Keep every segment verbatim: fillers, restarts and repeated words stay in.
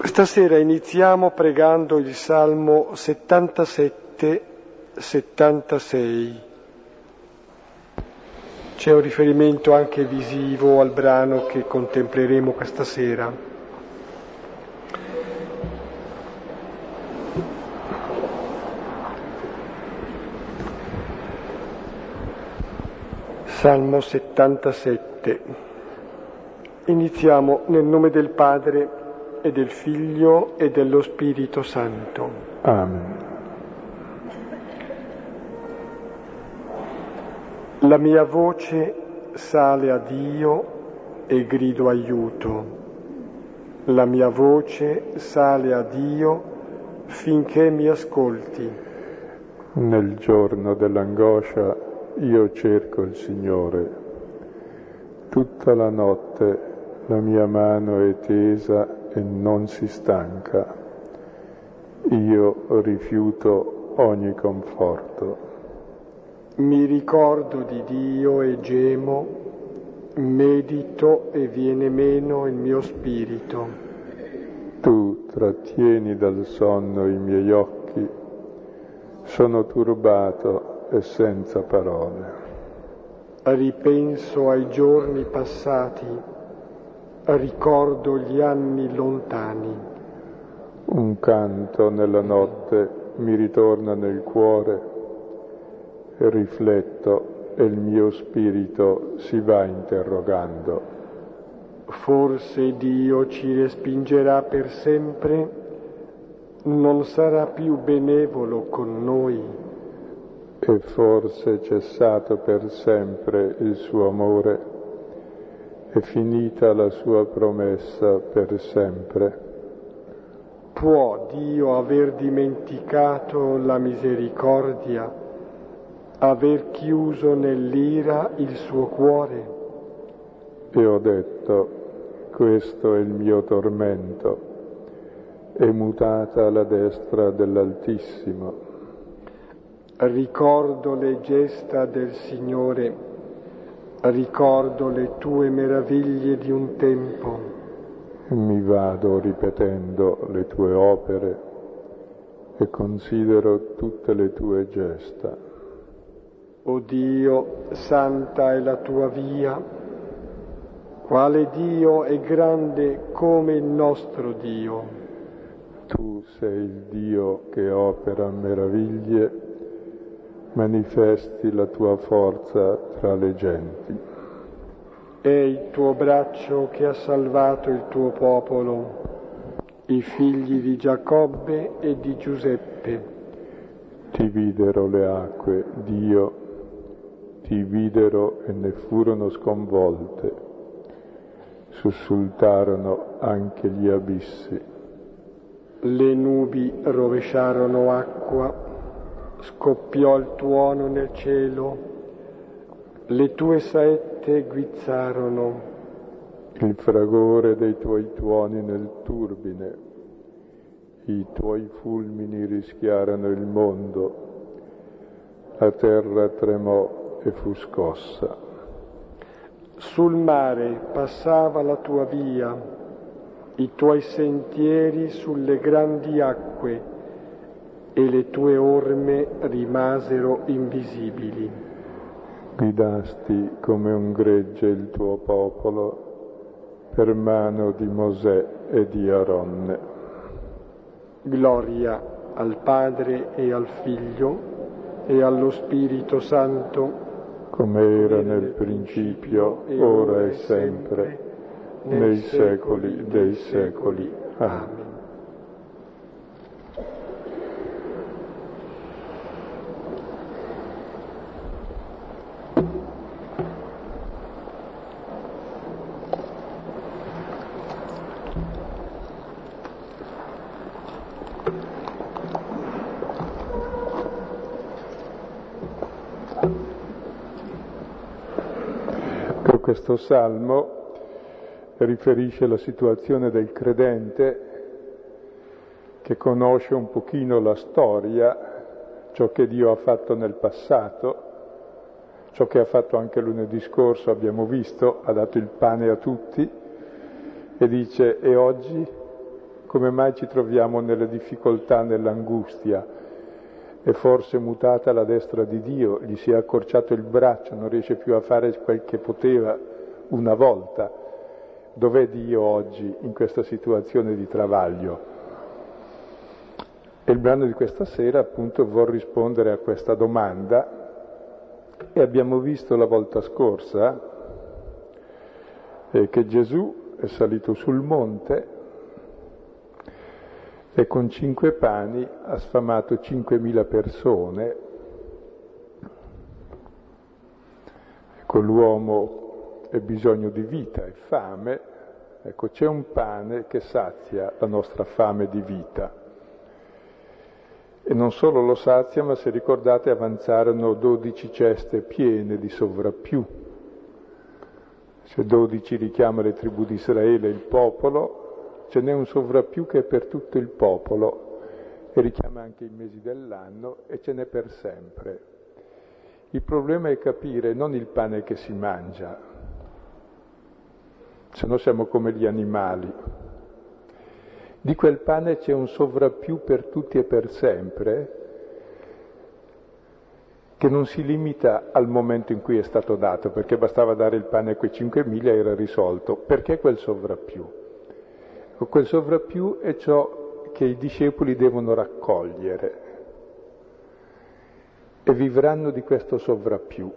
Questa sera iniziamo pregando il Salmo settantasette settantasei. C'è un riferimento anche visivo al brano che contempleremo questa sera. Salmo settantasette. Iniziamo nel nome del Padre e del Figlio e dello Spirito Santo. Amen. La mia voce sale a Dio e grido aiuto. La mia voce sale a Dio finché mi ascolti. Nel giorno dell'angoscia io cerco il Signore. Tutta la notte la mia mano è tesa e non si stanca. Io rifiuto ogni conforto. Mi ricordo di Dio e gemo, medito e viene meno il mio spirito. Tu trattieni dal sonno i miei occhi, sono turbato e senza parole. Ripenso ai giorni passati, ricordo gli anni lontani. Un canto nella notte mi ritorna nel cuore, rifletto e il mio spirito si va interrogando. Forse Dio ci respingerà per sempre, non sarà più benevolo con noi. E forse è cessato per sempre il suo amore, è finita la sua promessa per sempre. Può Dio aver dimenticato la misericordia, aver chiuso nell'ira il suo cuore? E ho detto, questo è il mio tormento, è mutata la destra dell'Altissimo. Ricordo le gesta del Signore, ricordo le tue meraviglie di un tempo. Mi vado ripetendo le tue opere e considero tutte le tue gesta. O Dio, santa è la tua via, quale Dio è grande come il nostro Dio. Tu sei il Dio che opera meraviglie, manifesti la tua forza tra le genti. È il tuo braccio che ha salvato il tuo popolo, i figli di Giacobbe e di Giuseppe. Ti videro le acque, Dio, ti videro e ne furono sconvolte, sussultarono anche gli abissi. Le nubi rovesciarono acqua, scoppiò il tuono nel cielo, le tue saette guizzarono. Il fragore dei tuoi tuoni nel turbine, i tuoi fulmini rischiarono il mondo, la terra tremò e fu scossa. Sul mare passava la tua via, i tuoi sentieri sulle grandi acque, e le tue orme rimasero invisibili. Guidasti come un gregge il tuo popolo per mano di Mosè e di Aronne. Gloria al Padre e al Figlio e allo Spirito Santo, come era nel principio, ora e sempre, nei secoli dei secoli. Amen. Questo salmo riferisce la situazione del credente che conosce un pochino la storia, ciò che Dio ha fatto nel passato, ciò che ha fatto anche lunedì scorso, abbiamo visto, ha dato il pane a tutti e dice, e oggi come mai ci troviamo nelle difficoltà, nell'angustia. È forse mutata la destra di Dio, gli si è accorciato il braccio, non riesce più a fare quel che poteva una volta. Dov'è Dio oggi in questa situazione di travaglio? E il brano di questa sera appunto vuol rispondere a questa domanda, e abbiamo visto la volta scorsa eh, che Gesù è salito sul monte e con cinque pani ha sfamato cinquemila persone. Ecco, l'uomo è bisogno di vita e fame, ecco c'è un pane che sazia la nostra fame di vita. E non solo lo sazia, ma se ricordate avanzarono dodici ceste piene di sovrappiù. Se dodici richiama le tribù di Israele, il popolo, ce n'è un sovrappiù che è per tutto il popolo e richiama anche i mesi dell'anno e ce n'è per sempre. Il problema è capire non il pane che si mangia, se no siamo come gli animali. Di quel pane c'è un sovrappiù per tutti e per sempre, che non si limita al momento in cui è stato dato, perché bastava dare il pane a quei cinquemila e era risolto. Perché quel sovrappiù? Quel sovrappiù è ciò che i discepoli devono raccogliere e vivranno di questo sovrappiù.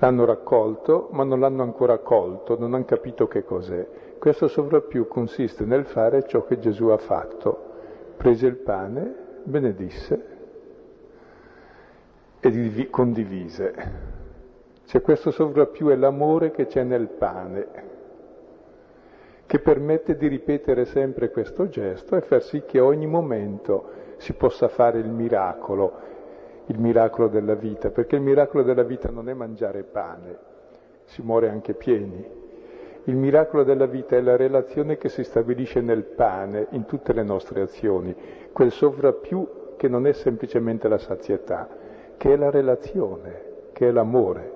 L'hanno raccolto, ma non l'hanno ancora colto, non hanno capito che cos'è. Questo sovrappiù consiste nel fare ciò che Gesù ha fatto. Prese il pane, benedisse e condivise. Cioè questo sovrappiù è l'amore che c'è nel pane, che permette di ripetere sempre questo gesto e far sì che ogni momento si possa fare il miracolo. Il miracolo della vita, perché il miracolo della vita non è mangiare pane, si muore anche pieni. Il miracolo della vita è la relazione che si stabilisce nel pane, in tutte le nostre azioni, quel sovrappiù che non è semplicemente la sazietà, che è la relazione, che è l'amore.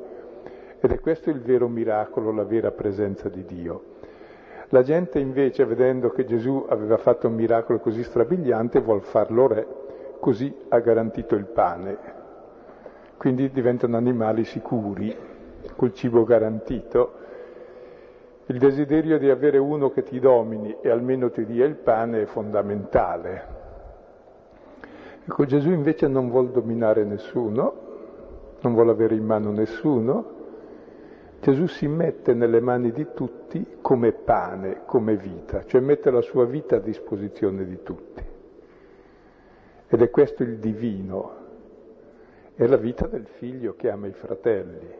Ed è questo il vero miracolo, la vera presenza di Dio. La gente invece, vedendo che Gesù aveva fatto un miracolo così strabiliante, vuol farlo re. Così ha garantito il pane, quindi diventano animali sicuri, col cibo garantito. Il desiderio di avere uno che ti domini e almeno ti dia il pane è fondamentale. Ecco, Gesù invece non vuol dominare nessuno, non vuole avere in mano nessuno. Gesù si mette nelle mani di tutti come pane, come vita, cioè mette la sua vita a disposizione di tutti. Ed è questo il divino, è la vita del figlio che ama i fratelli.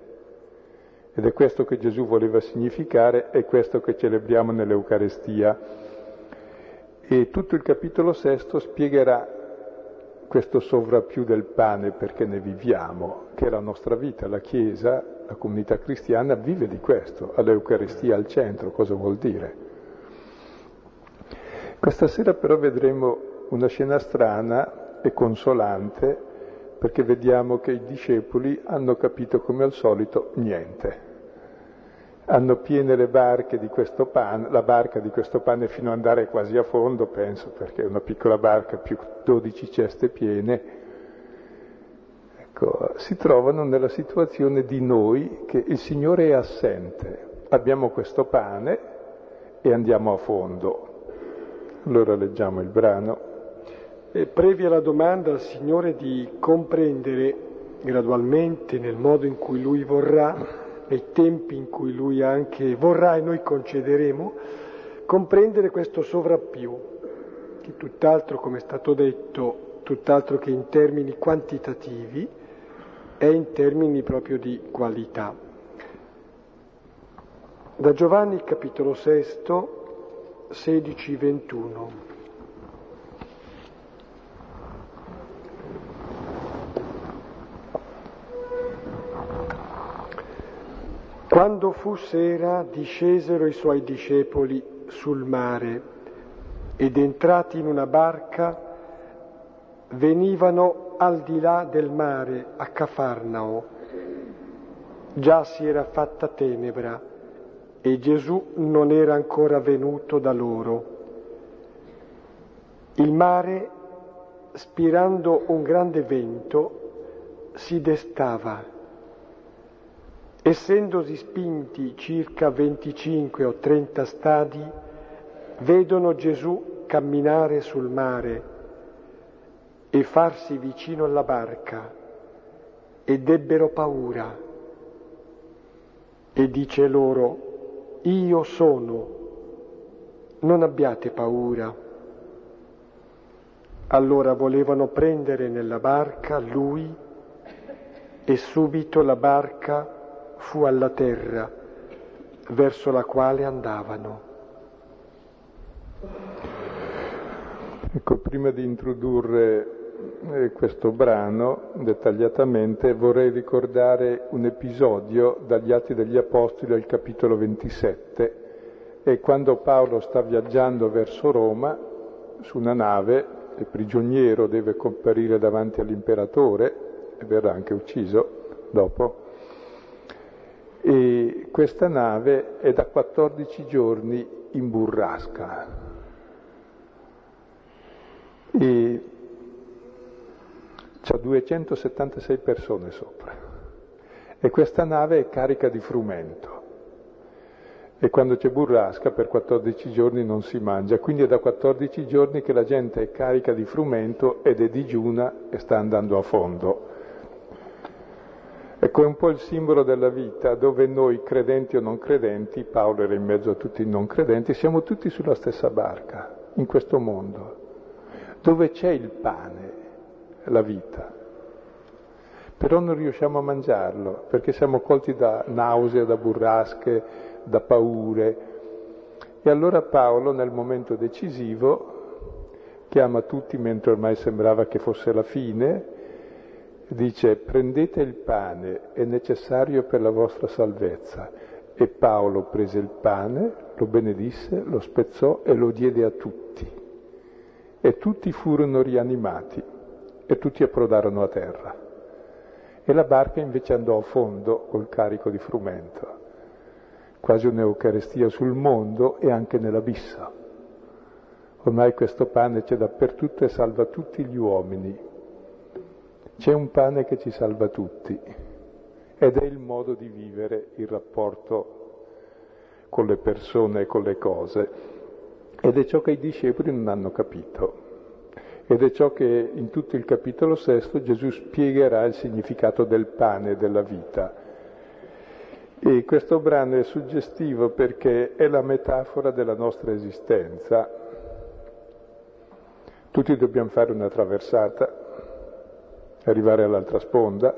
Ed è questo che Gesù voleva significare, è questo che celebriamo nell'Eucarestia. E tutto il capitolo sesto spiegherà questo sovrappiù del pane, perché ne viviamo, che è la nostra vita. La Chiesa, la comunità cristiana vive di questo, all'Eucarestia al centro, cosa vuol dire. Questa sera però vedremo una scena strana e consolante, perché vediamo che i discepoli hanno capito, come al solito, niente. Hanno piene le barche di questo pane, la barca di questo pane fino ad andare quasi a fondo, penso, perché è una piccola barca più dodici ceste piene. Ecco, si trovano nella situazione di noi che il Signore è assente. Abbiamo questo pane e andiamo a fondo. Allora leggiamo il brano. E previa la domanda al Signore di comprendere gradualmente, nel modo in cui Lui vorrà, nei tempi in cui Lui anche vorrà e noi concederemo, comprendere questo sovrappiù, che tutt'altro, come è stato detto, tutt'altro che in termini quantitativi, è in termini proprio di qualità. Da Giovanni, capitolo sesto, sedici ventuno. Quando fu sera, discesero i suoi discepoli sul mare ed, entrati in una barca, venivano al di là del mare, a Cafarnao. Già si era fatta tenebra e Gesù non era ancora venuto da loro. Il mare, spirando un grande vento, si destava. Essendosi spinti circa venticinque o trenta stadi, vedono Gesù camminare sul mare e farsi vicino alla barca, ed ebbero paura, e dice loro: io sono, non abbiate paura. Allora volevano prendere nella barca lui, e subito la barca fu alla terra, verso la quale andavano. Ecco, prima di introdurre questo brano dettagliatamente, vorrei ricordare un episodio dagli Atti degli Apostoli al capitolo ventisette. E quando Paolo sta viaggiando verso Roma su una nave, è prigioniero, deve comparire davanti all'imperatore e verrà anche ucciso dopo. E questa nave è da quattordici giorni in burrasca e c'ha duecentosettantasei persone sopra, e questa nave è carica di frumento, e quando c'è burrasca per quattordici giorni non si mangia, quindi è da quattordici giorni che la gente è carica di frumento ed è digiuna e sta andando a fondo. Ecco, è un po' il simbolo della vita, dove noi, credenti o non credenti, Paolo era in mezzo a tutti i non credenti, siamo tutti sulla stessa barca, in questo mondo, dove c'è il pane, la vita. Però non riusciamo a mangiarlo, perché siamo colti da nausea, da burrasche, da paure. E allora Paolo, nel momento decisivo, chiama tutti, mentre ormai sembrava che fosse la fine, dice: prendete il pane, è necessario per la vostra salvezza. E Paolo prese il pane, lo benedisse, lo spezzò e lo diede a tutti. E tutti furono rianimati e tutti approdarono a terra. E la barca invece andò a fondo col carico di frumento. Quasi un'eucaristia sul mondo e anche nell'abisso. Ormai questo pane c'è dappertutto e salva tutti gli uomini. C'è un pane che ci salva tutti, ed è il modo di vivere il rapporto con le persone e con le cose, ed è ciò che i discepoli non hanno capito, ed è ciò che in tutto il capitolo sesto Gesù spiegherà il significato del pane e della vita. E questo brano è suggestivo perché è la metafora della nostra esistenza. Tutti dobbiamo fare una traversata, arrivare all'altra sponda.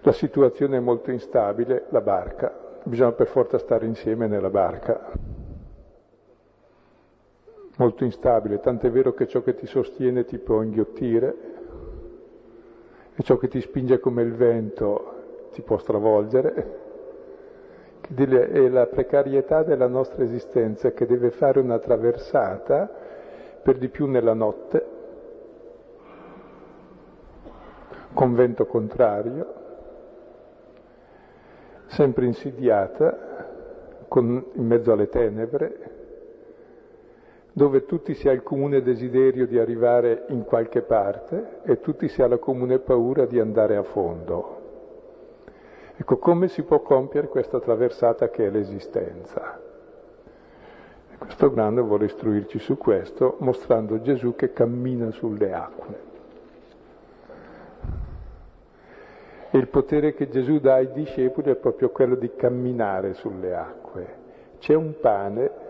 La situazione è molto instabile, la barca, bisogna per forza stare insieme nella barca. Molto instabile, tant'è vero che ciò che ti sostiene ti può inghiottire, e ciò che ti spinge come il vento ti può stravolgere. È la precarietà della nostra esistenza che deve fare una traversata, per di più nella notte, con vento contrario, sempre insidiata, con, in mezzo alle tenebre, dove tutti si ha il comune desiderio di arrivare in qualche parte e tutti si ha la comune paura di andare a fondo. Ecco, come si può compiere questa traversata che è l'esistenza? E questo brano vuole istruirci su questo, mostrando Gesù che cammina sulle acque. E il potere che Gesù dà ai discepoli è proprio quello di camminare sulle acque. C'è un pane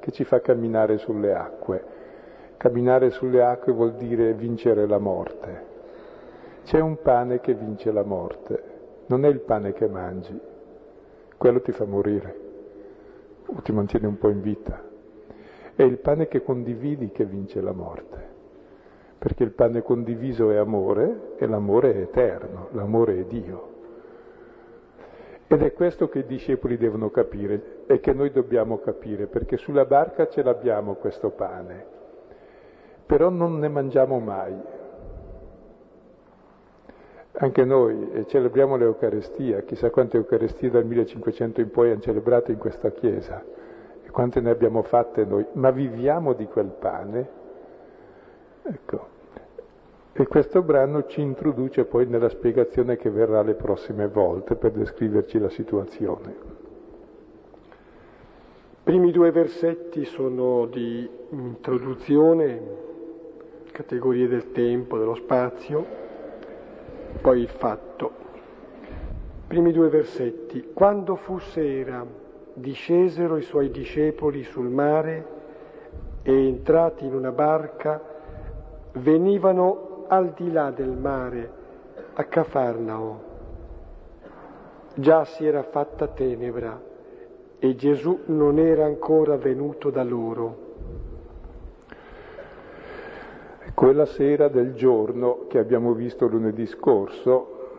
che ci fa camminare sulle acque. Camminare sulle acque vuol dire vincere la morte. C'è un pane che vince la morte. Non è il pane che mangi, quello ti fa morire, o ti mantiene un po' in vita. È il pane che condividi che vince la morte. Perché il pane condiviso è amore, e l'amore è eterno, l'amore è Dio. Ed è questo che i discepoli devono capire, e che noi dobbiamo capire, perché sulla barca ce l'abbiamo questo pane, però non ne mangiamo mai. Anche noi celebriamo l'Eucarestia, chissà quante Eucaristie dal millecinquecento in poi hanno celebrato in questa Chiesa e quante ne abbiamo fatte noi, ma viviamo di quel pane, ecco. E questo brano ci introduce poi nella spiegazione che verrà le prossime volte per descriverci la situazione. I primi due versetti sono di introduzione, categorie del tempo, dello spazio. Poi il fatto. Primi due versetti. Quando fu sera, discesero i suoi discepoli sul mare e, entrati in una barca, venivano al di là del mare, a Cafarnao. Già si era fatta tenebra e Gesù non era ancora venuto da loro. Quella sera del giorno che abbiamo visto lunedì scorso,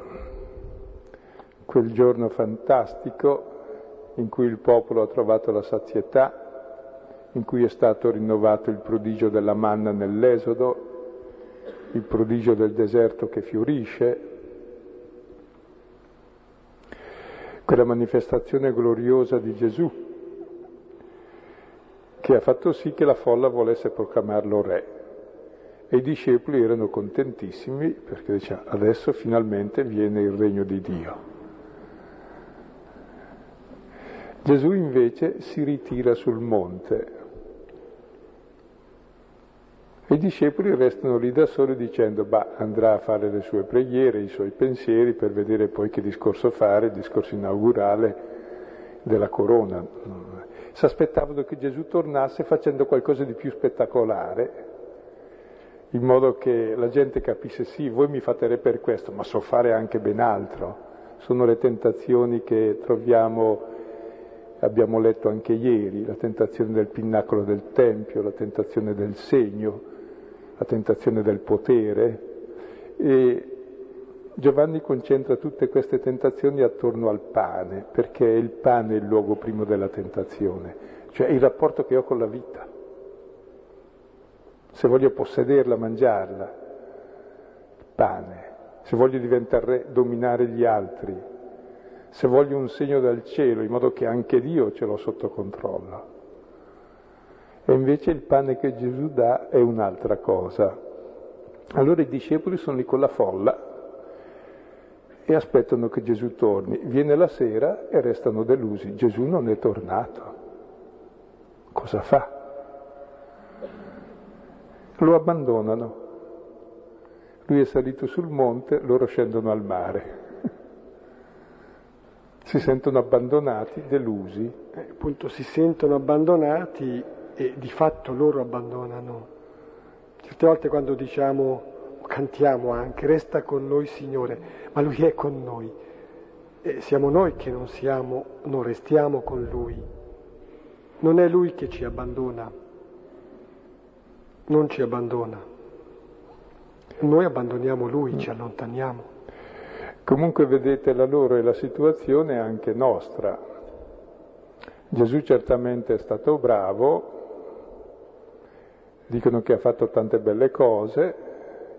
quel giorno fantastico in cui il popolo ha trovato la sazietà, in cui è stato rinnovato il prodigio della manna nell'Esodo, il prodigio del deserto che fiorisce, quella manifestazione gloriosa di Gesù che ha fatto sì che la folla volesse proclamarlo re. E i discepoli erano contentissimi perché dicevano: adesso finalmente viene il regno di Dio. Gesù invece si ritira sul monte e i discepoli restano lì da soli dicendo: bah, andrà a fare le sue preghiere, i suoi pensieri per vedere poi che discorso fare, il discorso inaugurale della corona. Si aspettavano che Gesù tornasse facendo qualcosa di più spettacolare, in modo che la gente capisse: sì, voi mi fate re per questo, ma so fare anche ben altro. Sono le tentazioni che troviamo, abbiamo letto anche ieri, la tentazione del pinnacolo del Tempio, la tentazione del segno, la tentazione del potere. E Giovanni concentra tutte queste tentazioni attorno al pane, perché è il pane il luogo primo della tentazione, cioè il rapporto che ho con la vita. Se voglio possederla, mangiarla, il pane. Se voglio diventare re, dominare gli altri. Se voglio un segno dal cielo, in modo che anche Dio ce l'ho sotto controllo. E invece il pane che Gesù dà è un'altra cosa. Allora i discepoli sono lì con la folla e aspettano che Gesù torni. Viene la sera e restano delusi. Gesù non è tornato. Cosa fa? Lo abbandonano, lui è salito sul monte, loro scendono al mare, si sentono abbandonati, delusi. Eh, appunto si sentono abbandonati e di fatto loro abbandonano. Certe volte quando diciamo, cantiamo anche, resta con noi Signore, ma Lui è con noi, e siamo noi che non siamo, non restiamo con Lui, non è Lui che ci abbandona. Non ci abbandona, noi abbandoniamo Lui, ci allontaniamo. Comunque vedete, la loro e la situazione è anche nostra. Gesù certamente è stato bravo, dicono che ha fatto tante belle cose,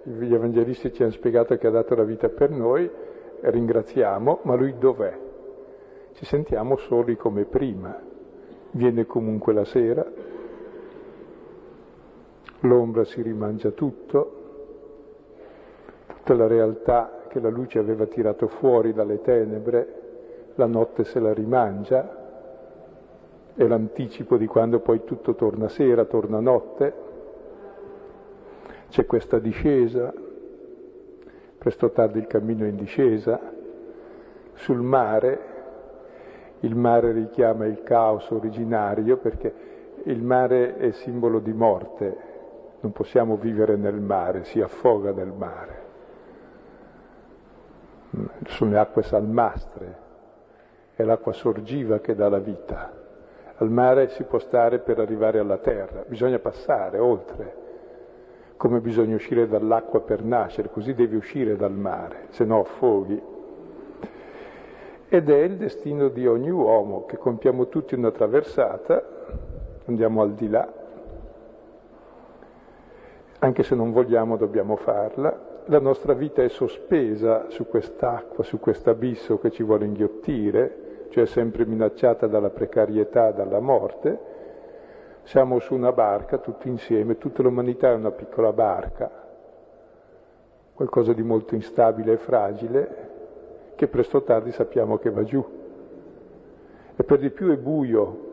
gli evangelisti ci hanno spiegato che ha dato la vita per noi, ringraziamo, ma Lui dov'è? Ci sentiamo soli come prima, viene comunque la sera, l'ombra si rimangia tutto, tutta la realtà che la luce aveva tirato fuori dalle tenebre, la notte se la rimangia, è l'anticipo di quando poi tutto torna sera, torna notte, c'è questa discesa, presto o tardi il cammino è in discesa, sul mare, il mare richiama il caos originario perché il mare è simbolo di morte. Non possiamo vivere nel mare, si affoga nel mare. Sono le acque salmastre, è l'acqua sorgiva che dà la vita. Al mare si può stare per arrivare alla terra, bisogna passare oltre, come bisogna uscire dall'acqua per nascere, così devi uscire dal mare, se no affoghi. Ed è il destino di ogni uomo, che compiamo tutti una traversata, andiamo al di là, anche se non vogliamo dobbiamo farla, la nostra vita è sospesa su quest'acqua, su quest'abisso che ci vuole inghiottire, cioè sempre minacciata dalla precarietà, dalla morte. Siamo su una barca tutti insieme, tutta l'umanità è una piccola barca, qualcosa di molto instabile e fragile, che presto o tardi sappiamo che va giù. E per di più è buio,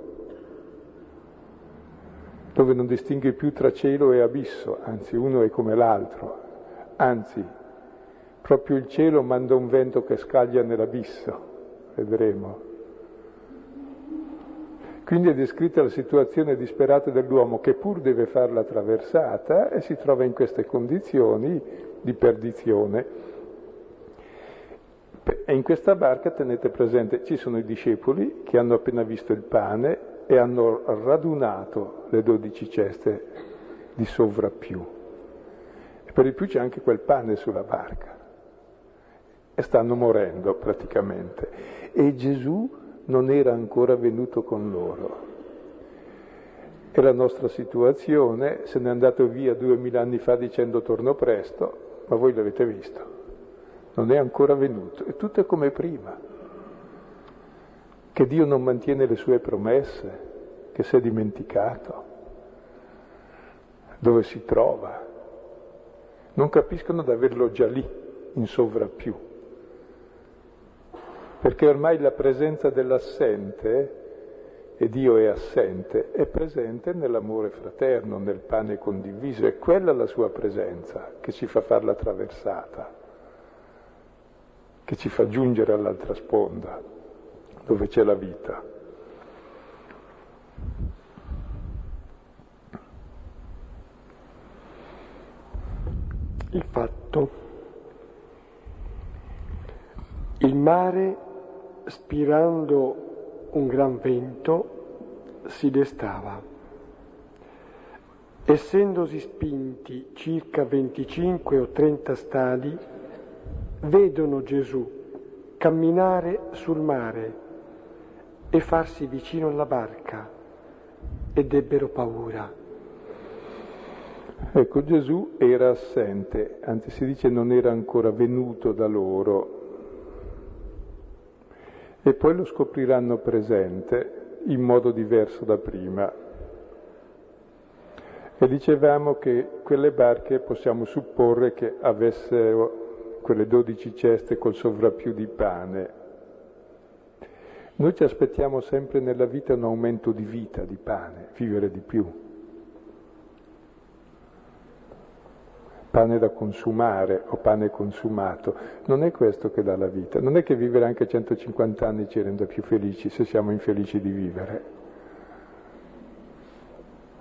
dove non distingui più tra cielo e abisso, anzi uno è come l'altro, anzi proprio il cielo manda un vento che scaglia nell'abisso, vedremo. Quindi è descritta la situazione disperata dell'uomo che pur deve fare la traversata e si trova in queste condizioni di perdizione. E in questa barca, tenete presente, ci sono i discepoli che hanno appena visto il pane e hanno radunato le dodici ceste di sovrappiù. E per di più c'è anche quel pane sulla barca. E stanno morendo praticamente. E Gesù non era ancora venuto con loro. E la nostra situazione, se n'è andato via duemila anni fa dicendo torno presto, ma voi l'avete visto, non è ancora venuto, e tutto è come prima, che Dio non mantiene le sue promesse, che si è dimenticato, dove si trova, non capiscono di averlo già lì, in sovrappiù. Perché ormai la presenza dell'assente, e Dio è assente, è presente nell'amore fraterno, nel pane condiviso, è quella la sua presenza che ci fa fare la traversata, che ci fa giungere all'altra sponda, dove c'è la vita. Il fatto. Il mare, spirando un gran vento, si destava. Essendosi spinti circa venticinque o trenta stadi, vedono Gesù camminare sul mare e farsi vicino alla barca, ed ebbero paura. Ecco, Gesù era assente, anzi si dice non era ancora venuto da loro. E poi lo scopriranno presente in modo diverso da prima. E dicevamo che quelle barche possiamo supporre che avessero quelle dodici ceste col sovrappiù di pane. Noi ci aspettiamo sempre nella vita un aumento di vita, di pane, vivere di più. Pane da consumare o pane consumato, non è questo che dà la vita, non è che vivere anche centocinquanta anni ci renda più felici se siamo infelici di vivere,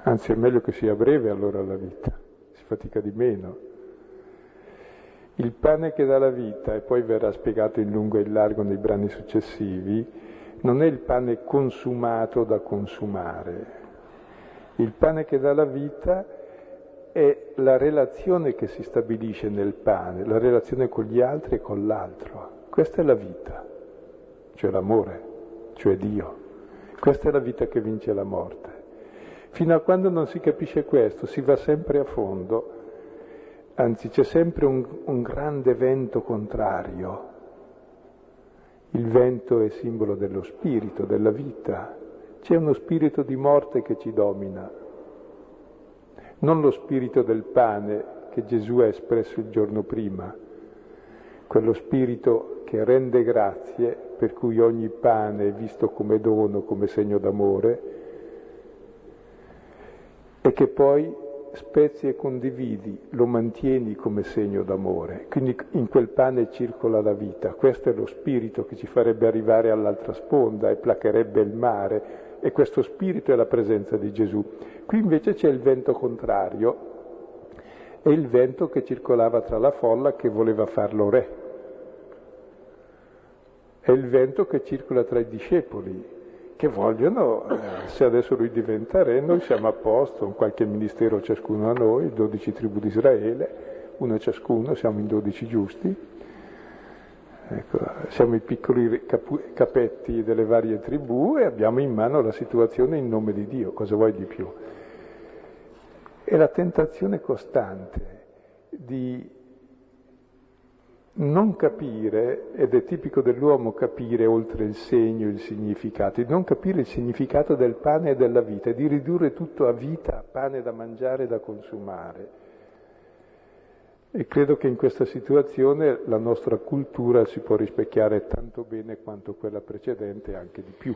anzi è meglio che sia breve allora la vita, si fatica di meno. Il pane che dà la vita, e poi verrà spiegato in lungo e in largo nei brani successivi, non è il pane consumato da consumare, il pane che dà la vita è la relazione che si stabilisce nel pane, la relazione con gli altri e con l'altro. Questa è la vita, cioè l'amore, cioè Dio. Questa è la vita che vince la morte. Fino a quando non si capisce questo, si va sempre a fondo, anzi c'è sempre un, un grande vento contrario. Il vento è simbolo dello spirito, della vita. C'è uno spirito di morte che ci domina. Non lo spirito del pane che Gesù ha espresso il giorno prima, quello spirito che rende grazie, per cui ogni pane è visto come dono, come segno d'amore, e che poi spezzi e condividi, lo mantieni come segno d'amore. Quindi in quel pane circola la vita, questo è lo spirito che ci farebbe arrivare all'altra sponda e placherebbe il mare, e questo spirito è la presenza di Gesù. Qui invece c'è il vento contrario, è il vento che circolava tra la folla che voleva farlo re, è il vento che circola tra i discepoli che vogliono, eh, se adesso lui diventa re noi siamo a posto, un qualche ministero ciascuno a noi, dodici tribù di Israele, uno ciascuno, siamo in dodici giusti, ecco, siamo i piccoli capu- capetti delle varie tribù e abbiamo in mano la situazione in nome di Dio, cosa vuoi di più? È la tentazione costante di non capire, ed è tipico dell'uomo capire oltre il segno, il significato, di non capire il significato del pane e della vita, e di ridurre tutto a vita, a pane da mangiare e da consumare. E credo che in questa situazione la nostra cultura si può rispecchiare tanto bene quanto quella precedente, anche di più,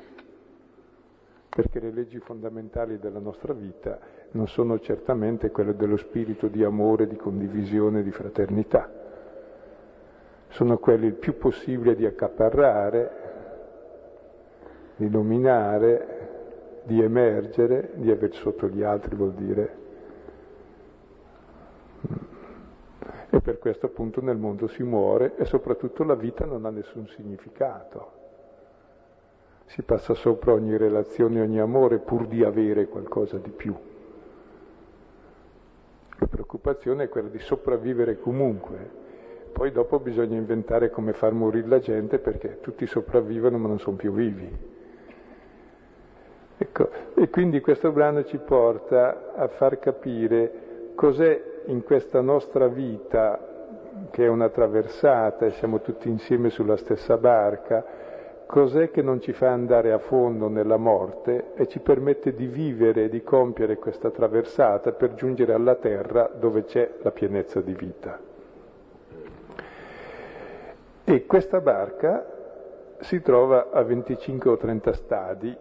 perché le leggi fondamentali della nostra vita non sono certamente quelle dello spirito di amore, di condivisione, di fraternità. Sono quelle il più possibile di accaparrare, di dominare, di emergere, di aver sotto gli altri, vuol dire. E per questo appunto nel mondo si muore, e soprattutto la vita non ha nessun significato. Si passa sopra ogni relazione, ogni amore, pur di avere qualcosa di più. La preoccupazione è quella di sopravvivere comunque. Poi dopo bisogna inventare come far morire la gente, perché tutti sopravvivono ma non sono più vivi. Ecco, e quindi questo brano ci porta a far capire cos'è in questa nostra vita, che è una traversata e siamo tutti insieme sulla stessa barca, cos'è che non ci fa andare a fondo nella morte e ci permette di vivere e di compiere questa traversata per giungere alla terra dove c'è la pienezza di vita. E questa barca si trova a venticinque o trenta stadi,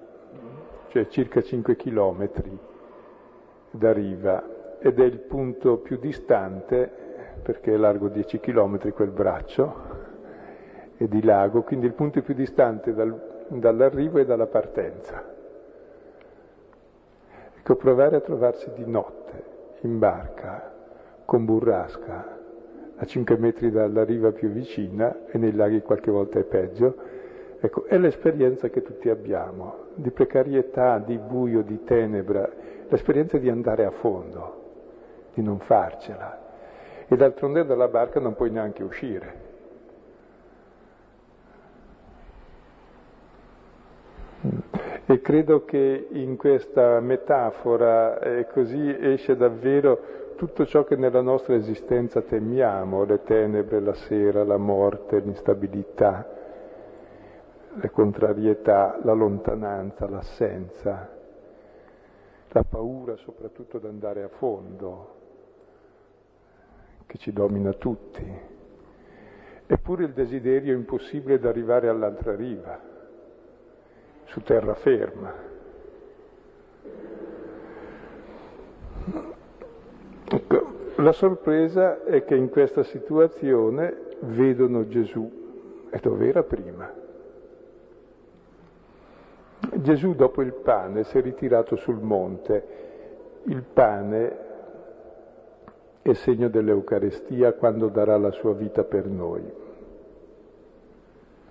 cioè circa cinque chilometri da riva, ed è il punto più distante, perché è largo dieci chilometri quel braccio e di lago, quindi il punto più distante dal, dall'arrivo e dalla partenza. Ecco, provare a trovarsi di notte, in barca, con burrasca, a cinque metri dalla riva più vicina, e nei laghi qualche volta è peggio, ecco, è l'esperienza che tutti abbiamo, di precarietà, di buio, di tenebra, l'esperienza di andare a fondo, di non farcela. E d'altronde dalla barca non puoi neanche uscire. E credo che in questa metafora eh, così esce davvero tutto ciò che nella nostra esistenza temiamo, le tenebre, la sera, la morte, l'instabilità, le contrarietà, la lontananza, l'assenza, la paura soprattutto ad andare a fondo, che ci domina tutti, eppure il desiderio impossibile di arrivare all'altra riva, su terraferma. Ecco, la sorpresa è che in questa situazione vedono Gesù, e dove era prima. Gesù, dopo il pane, si è ritirato sul monte. Il pane è segno dell'Eucarestia, quando darà la sua vita per noi.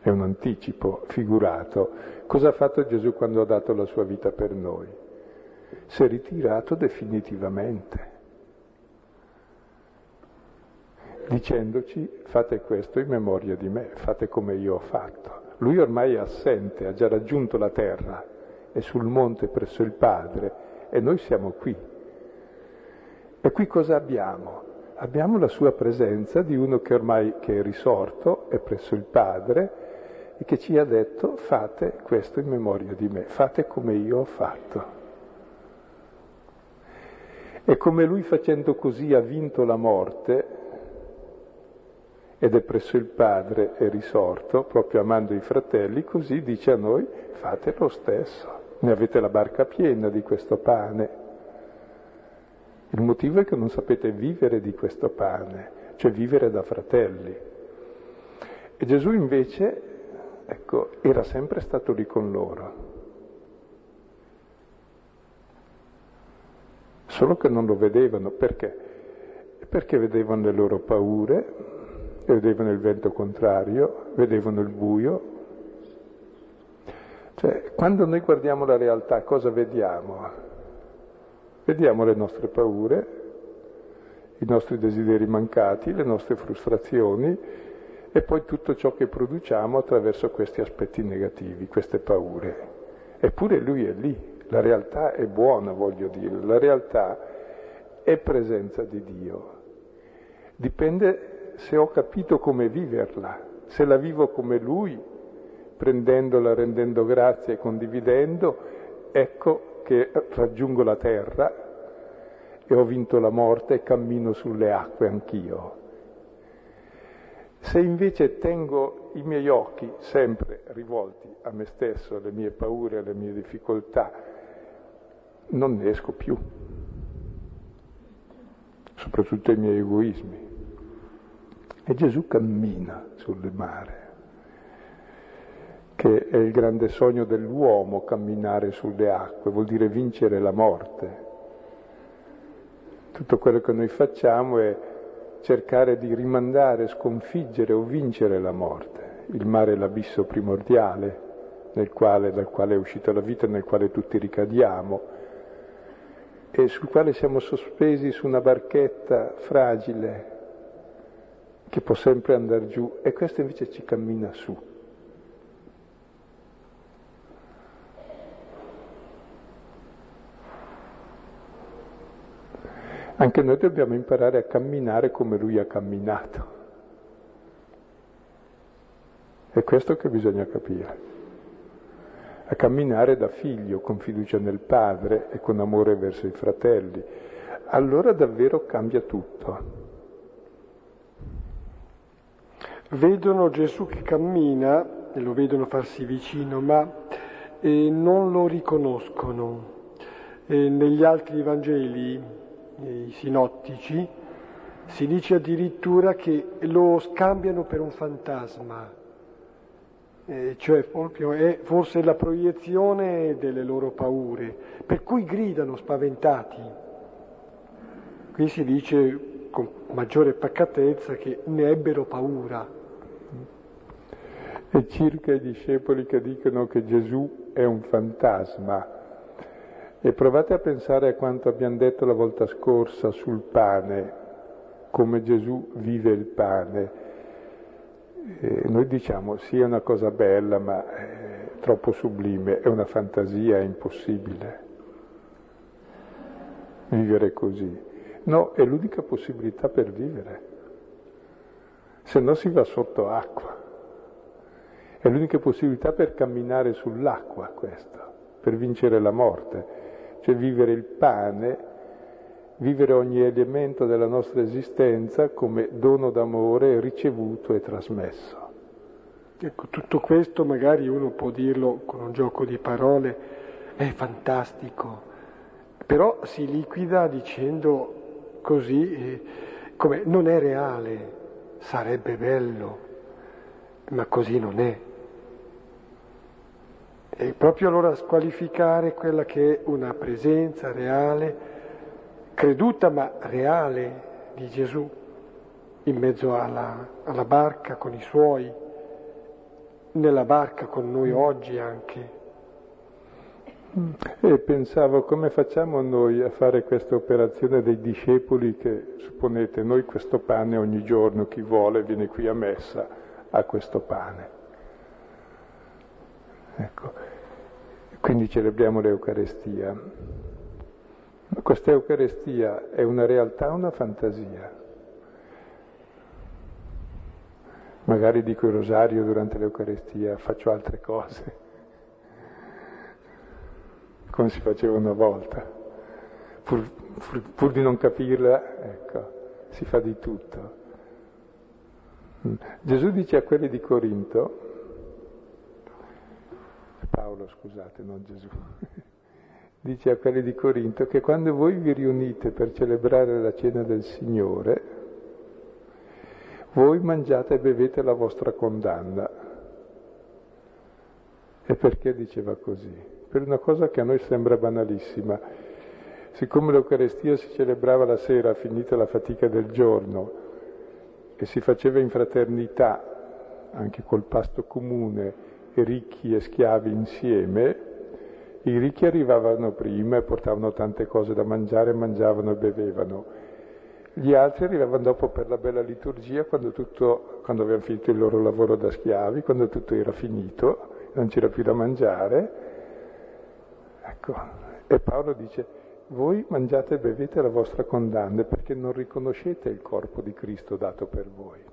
È un anticipo figurato. Cosa ha fatto Gesù quando ha dato la sua vita per noi? Si è ritirato definitivamente, dicendoci: fate questo in memoria di me, fate come io ho fatto. Lui ormai è assente, ha già raggiunto la terra, è sul monte presso il Padre, e noi siamo qui. E qui cosa abbiamo? Abbiamo la sua presenza di uno che ormai che è risorto, è presso il Padre, e che ci ha detto: fate questo in memoria di me, fate come io ho fatto. E come lui, facendo così, ha vinto la morte ed è presso il Padre e risorto, proprio amando i fratelli, così dice a noi: fate lo stesso, ne avete la barca piena di questo pane. Il motivo è che non sapete vivere di questo pane, cioè vivere da fratelli. E Gesù invece, ecco, era sempre stato lì con loro. Solo che non lo vedevano, perché? Perché vedevano le loro paure, vedevano il vento contrario, vedevano il buio. Cioè, quando noi guardiamo la realtà, cosa vediamo? Vediamo le nostre paure, i nostri desideri mancati, le nostre frustrazioni, e poi tutto ciò che produciamo attraverso questi aspetti negativi, queste paure. Eppure lui è lì, la realtà è buona, voglio dire, la realtà è presenza di Dio. Dipende se ho capito come viverla, se la vivo come Lui, prendendola, rendendo grazie e condividendo, ecco che raggiungo la terra e ho vinto la morte e cammino sulle acque anch'io. Se invece tengo i miei occhi sempre rivolti a me stesso, alle mie paure, alle mie difficoltà, non ne esco più, soprattutto i miei egoismi. E Gesù cammina sul mare, che è il grande sogno dell'uomo, camminare sulle acque, vuol dire vincere la morte. Tutto quello che noi facciamo è cercare di rimandare, sconfiggere o vincere la morte. Il mare è l'abisso primordiale nel quale, dal quale è uscita la vita, nel quale tutti ricadiamo, e sul quale siamo sospesi su una barchetta fragile che può sempre andare giù, e questo invece ci cammina su. Anche noi dobbiamo imparare a camminare come Lui ha camminato. È questo che bisogna capire. A camminare da figlio, con fiducia nel Padre e con amore verso i fratelli. Allora davvero cambia tutto. Vedono Gesù che cammina, e lo vedono farsi vicino, ma eh, non lo riconoscono. Eh, negli altri Vangeli, eh, i sinottici, si dice addirittura che lo scambiano per un fantasma, eh, cioè proprio è forse la proiezione delle loro paure, per cui gridano spaventati. Qui si dice con maggiore pacatezza che ne ebbero paura. E circa i discepoli che dicono che Gesù è un fantasma. E provate a pensare a quanto abbiamo detto la volta scorsa sul pane, come Gesù vive il pane. E noi diciamo sì, è una cosa bella, ma è troppo sublime, è una fantasia, è impossibile vivere così. No, è l'unica possibilità per vivere, se no si va sotto acqua. È l'unica possibilità per camminare sull'acqua questa, per vincere la morte, cioè vivere il pane, vivere ogni elemento della nostra esistenza come dono d'amore ricevuto e trasmesso. Ecco, tutto questo magari uno può dirlo con un gioco di parole, è fantastico, però si liquida dicendo così, eh, come non è reale, sarebbe bello, ma così non è. E proprio allora squalificare quella che è una presenza reale, creduta ma reale, di Gesù in mezzo alla, alla barca con i suoi, nella barca con noi oggi anche. E pensavo, come facciamo noi a fare questa operazione dei discepoli che, supponete, noi questo pane ogni giorno, chi vuole viene qui a messa, a questo pane. Ecco, quindi celebriamo l'Eucarestia. Ma questa Eucarestia è una realtà o una fantasia? Magari dico il rosario durante l'Eucarestia, faccio altre cose, come si faceva una volta, pur, pur, pur di non capirla, ecco, si fa di tutto. Gesù dice a quelli di Corinto, Paolo scusate, non Gesù, dice a quelli di Corinto che quando voi vi riunite per celebrare la cena del Signore, voi mangiate e bevete la vostra condanna. E perché diceva così? Per una cosa che a noi sembra banalissima. Siccome l'Eucarestia si celebrava la sera, finita la fatica del giorno, che si faceva in fraternità, anche col pasto comune, ricchi e schiavi insieme, i ricchi arrivavano prima e portavano tante cose da mangiare, mangiavano e bevevano. Gli altri arrivavano dopo per la bella liturgia, quando, tutto, quando avevano finito il loro lavoro da schiavi, quando tutto era finito, non c'era più da mangiare. Ecco. E Paolo dice: voi mangiate e bevete la vostra condanna perché non riconoscete il corpo di Cristo dato per voi.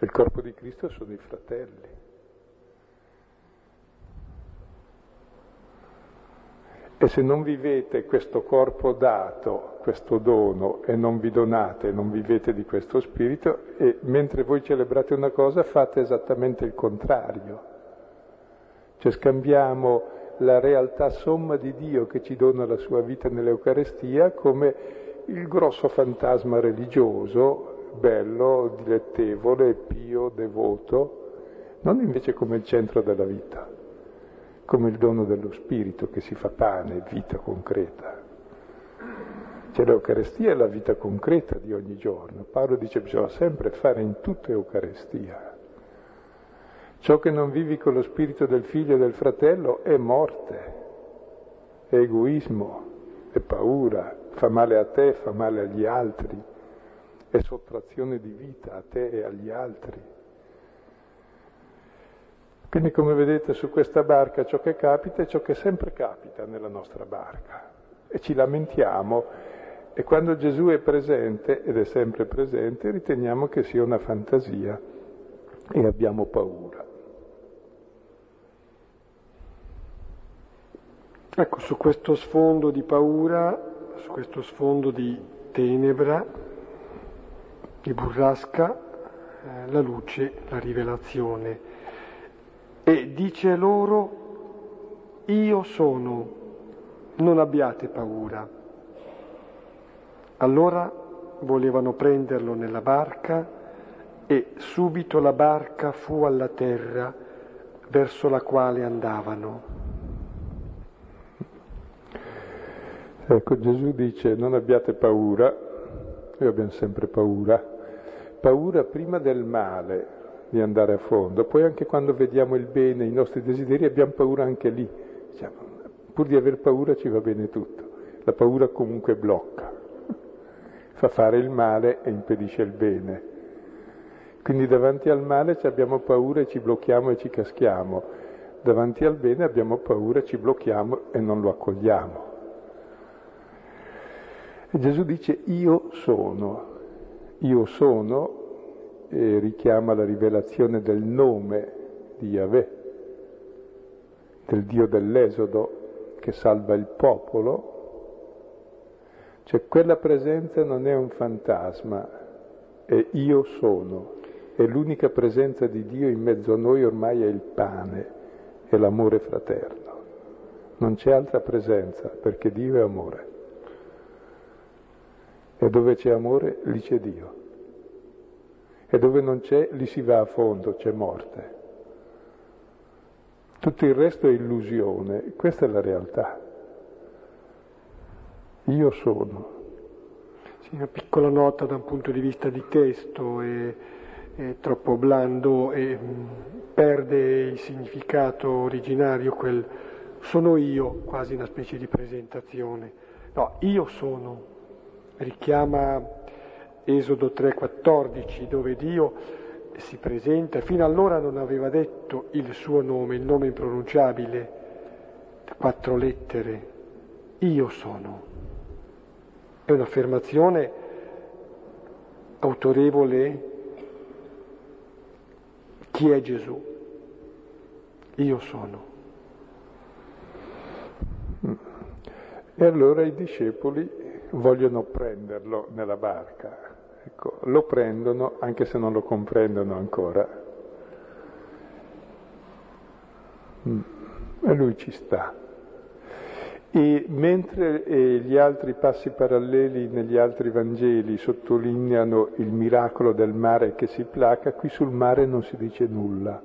Il corpo di Cristo sono i fratelli. E se non vivete questo corpo dato, questo dono, e non vi donate, non vivete di questo spirito, e mentre voi celebrate una cosa fate esattamente il contrario. Cioè scambiamo la realtà somma di Dio che ci dona la sua vita nell'Eucarestia come il grosso fantasma religioso, bello, dilettevole, pio, devoto, non invece come il centro della vita, come il dono dello Spirito che si fa pane, vita concreta. Cioè l'Eucarestia è la vita concreta di ogni giorno. Paolo dice che bisogna sempre fare in tutto Eucarestia. Ciò che non vivi con lo Spirito del Figlio e del Fratello è morte, è egoismo, è paura, fa male a te, fa male agli altri. È sottrazione di vita a te e agli altri. Quindi, come vedete, su questa barca ciò che capita è ciò che sempre capita nella nostra barca e ci lamentiamo, e quando Gesù è presente, ed è sempre presente, riteniamo che sia una fantasia e abbiamo paura. Ecco, su questo sfondo di paura, su questo sfondo di tenebra, di burrasca, eh, la luce, la rivelazione, e dice loro: io sono, non abbiate paura. Allora volevano prenderlo nella barca, e subito la barca fu alla terra verso la quale andavano. Ecco, Gesù dice: non abbiate paura. Noi abbiamo sempre paura, paura prima del male, di andare a fondo, poi anche quando vediamo il bene, i nostri desideri, abbiamo paura anche lì. Diciamo, pur di aver paura ci va bene tutto, la paura comunque blocca, fa fare il male e impedisce il bene. Quindi davanti al male abbiamo paura e ci blocchiamo e ci caschiamo, davanti al bene abbiamo paura, ci blocchiamo e non lo accogliamo. E Gesù dice: io sono, io sono, e richiama la rivelazione del nome di Yahweh, del Dio dell'Esodo che salva il popolo. Cioè quella presenza non è un fantasma, è io sono, è l'unica presenza di Dio in mezzo a noi, ormai è il pane, è l'amore fraterno. Non c'è altra presenza, perché Dio è amore. E dove c'è amore, lì c'è Dio. E dove non c'è, lì si va a fondo, c'è morte. Tutto il resto è illusione, questa è la realtà. Io sono. Sì, una piccola nota da un punto di vista di testo, è, è troppo blando e mh, perde il significato originario, quel sono io, quasi una specie di presentazione. No, io sono. Richiama Esodo tre quattordici, dove Dio si presenta. Fino allora non aveva detto il suo nome, il nome impronunciabile, quattro lettere, io sono. È un'affermazione autorevole. Chi è Gesù? Io sono. E allora i discepoli vogliono prenderlo nella barca, ecco, lo prendono anche se non lo comprendono ancora, e lui ci sta. E mentre eh, gli altri passi paralleli negli altri Vangeli sottolineano il miracolo del mare che si placa, qui sul mare non si dice nulla,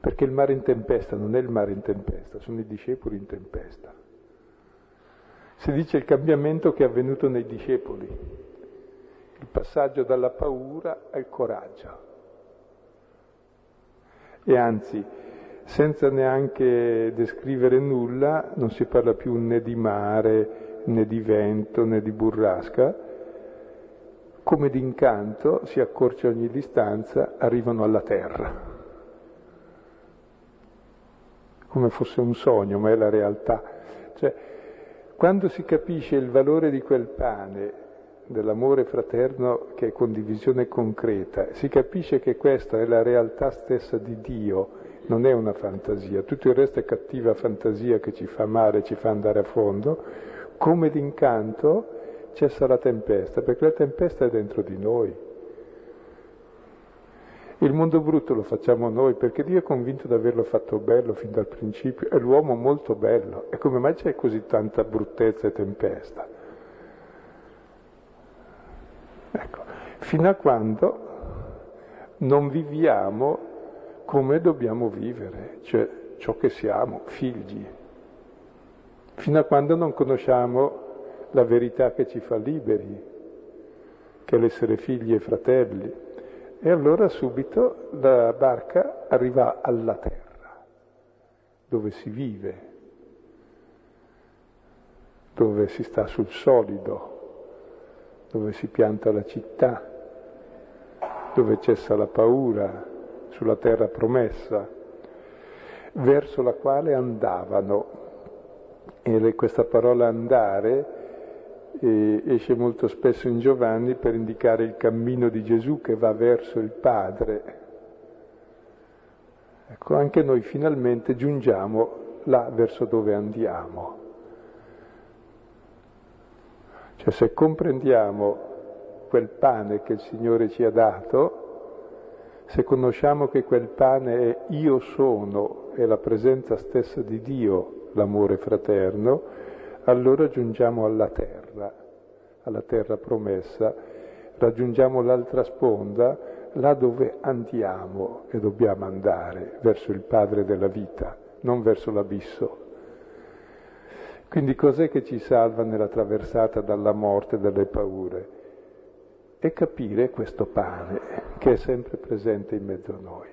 perché il mare in tempesta non è il mare in tempesta, sono i discepoli in tempesta. Si dice il cambiamento che è avvenuto nei discepoli, il passaggio dalla paura al coraggio. E anzi, senza neanche descrivere nulla, non si parla più né di mare, né di vento, né di burrasca, come d'incanto si accorcia ogni distanza, arrivano alla terra. Come fosse un sogno, ma è la realtà. Cioè, quando si capisce il valore di quel pane, dell'amore fraterno che è condivisione concreta, si capisce che questa è la realtà stessa di Dio, non è una fantasia, tutto il resto è cattiva fantasia che ci fa male, ci fa andare a fondo, come d'incanto cessa la tempesta, perché la tempesta è dentro di noi. Il mondo brutto lo facciamo noi, perché Dio è convinto di averlo fatto bello fin dal principio, è l'uomo molto bello, e come mai c'è così tanta bruttezza e tempesta? Ecco, fino a quando non viviamo come dobbiamo vivere, cioè ciò che siamo, figli, fino a quando non conosciamo la verità che ci fa liberi, che è l'essere figli e fratelli. E allora subito la barca arriva alla terra, dove si vive, dove si sta sul solido, dove si pianta la città, dove cessa la paura, sulla terra promessa, verso la quale andavano. E questa parola andare E esce molto spesso in Giovanni per indicare il cammino di Gesù che va verso il Padre. Ecco, anche noi finalmente giungiamo là verso dove andiamo. Cioè, se comprendiamo quel pane che il Signore ci ha dato, se conosciamo che quel pane è io sono, è la presenza stessa di Dio, l'amore fraterno, allora giungiamo alla terra, alla terra promessa, raggiungiamo l'altra sponda, là dove andiamo e dobbiamo andare, verso il Padre della vita, non verso l'abisso. Quindi cos'è che ci salva nella traversata dalla morte e dalle paure? È capire questo pane che è sempre presente in mezzo a noi.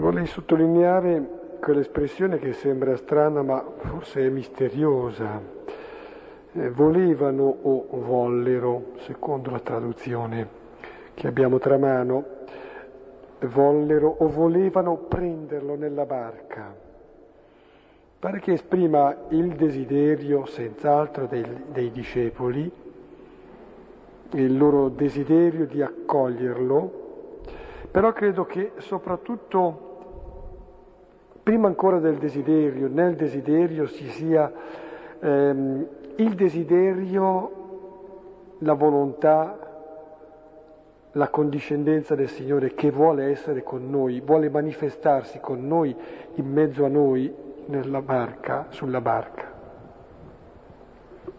Vorrei sottolineare quell'espressione che sembra strana ma forse è misteriosa, eh, volevano o vollero, secondo la traduzione che abbiamo tra mano, vollero o volevano prenderlo nella barca. Pare che esprima il desiderio senz'altro dei, dei discepoli, il loro desiderio di accoglierlo, però credo che soprattutto prima ancora del desiderio, nel desiderio ci sia ehm, il desiderio, la volontà, la condiscendenza del Signore che vuole essere con noi, vuole manifestarsi con noi, in mezzo a noi, nella barca, sulla barca.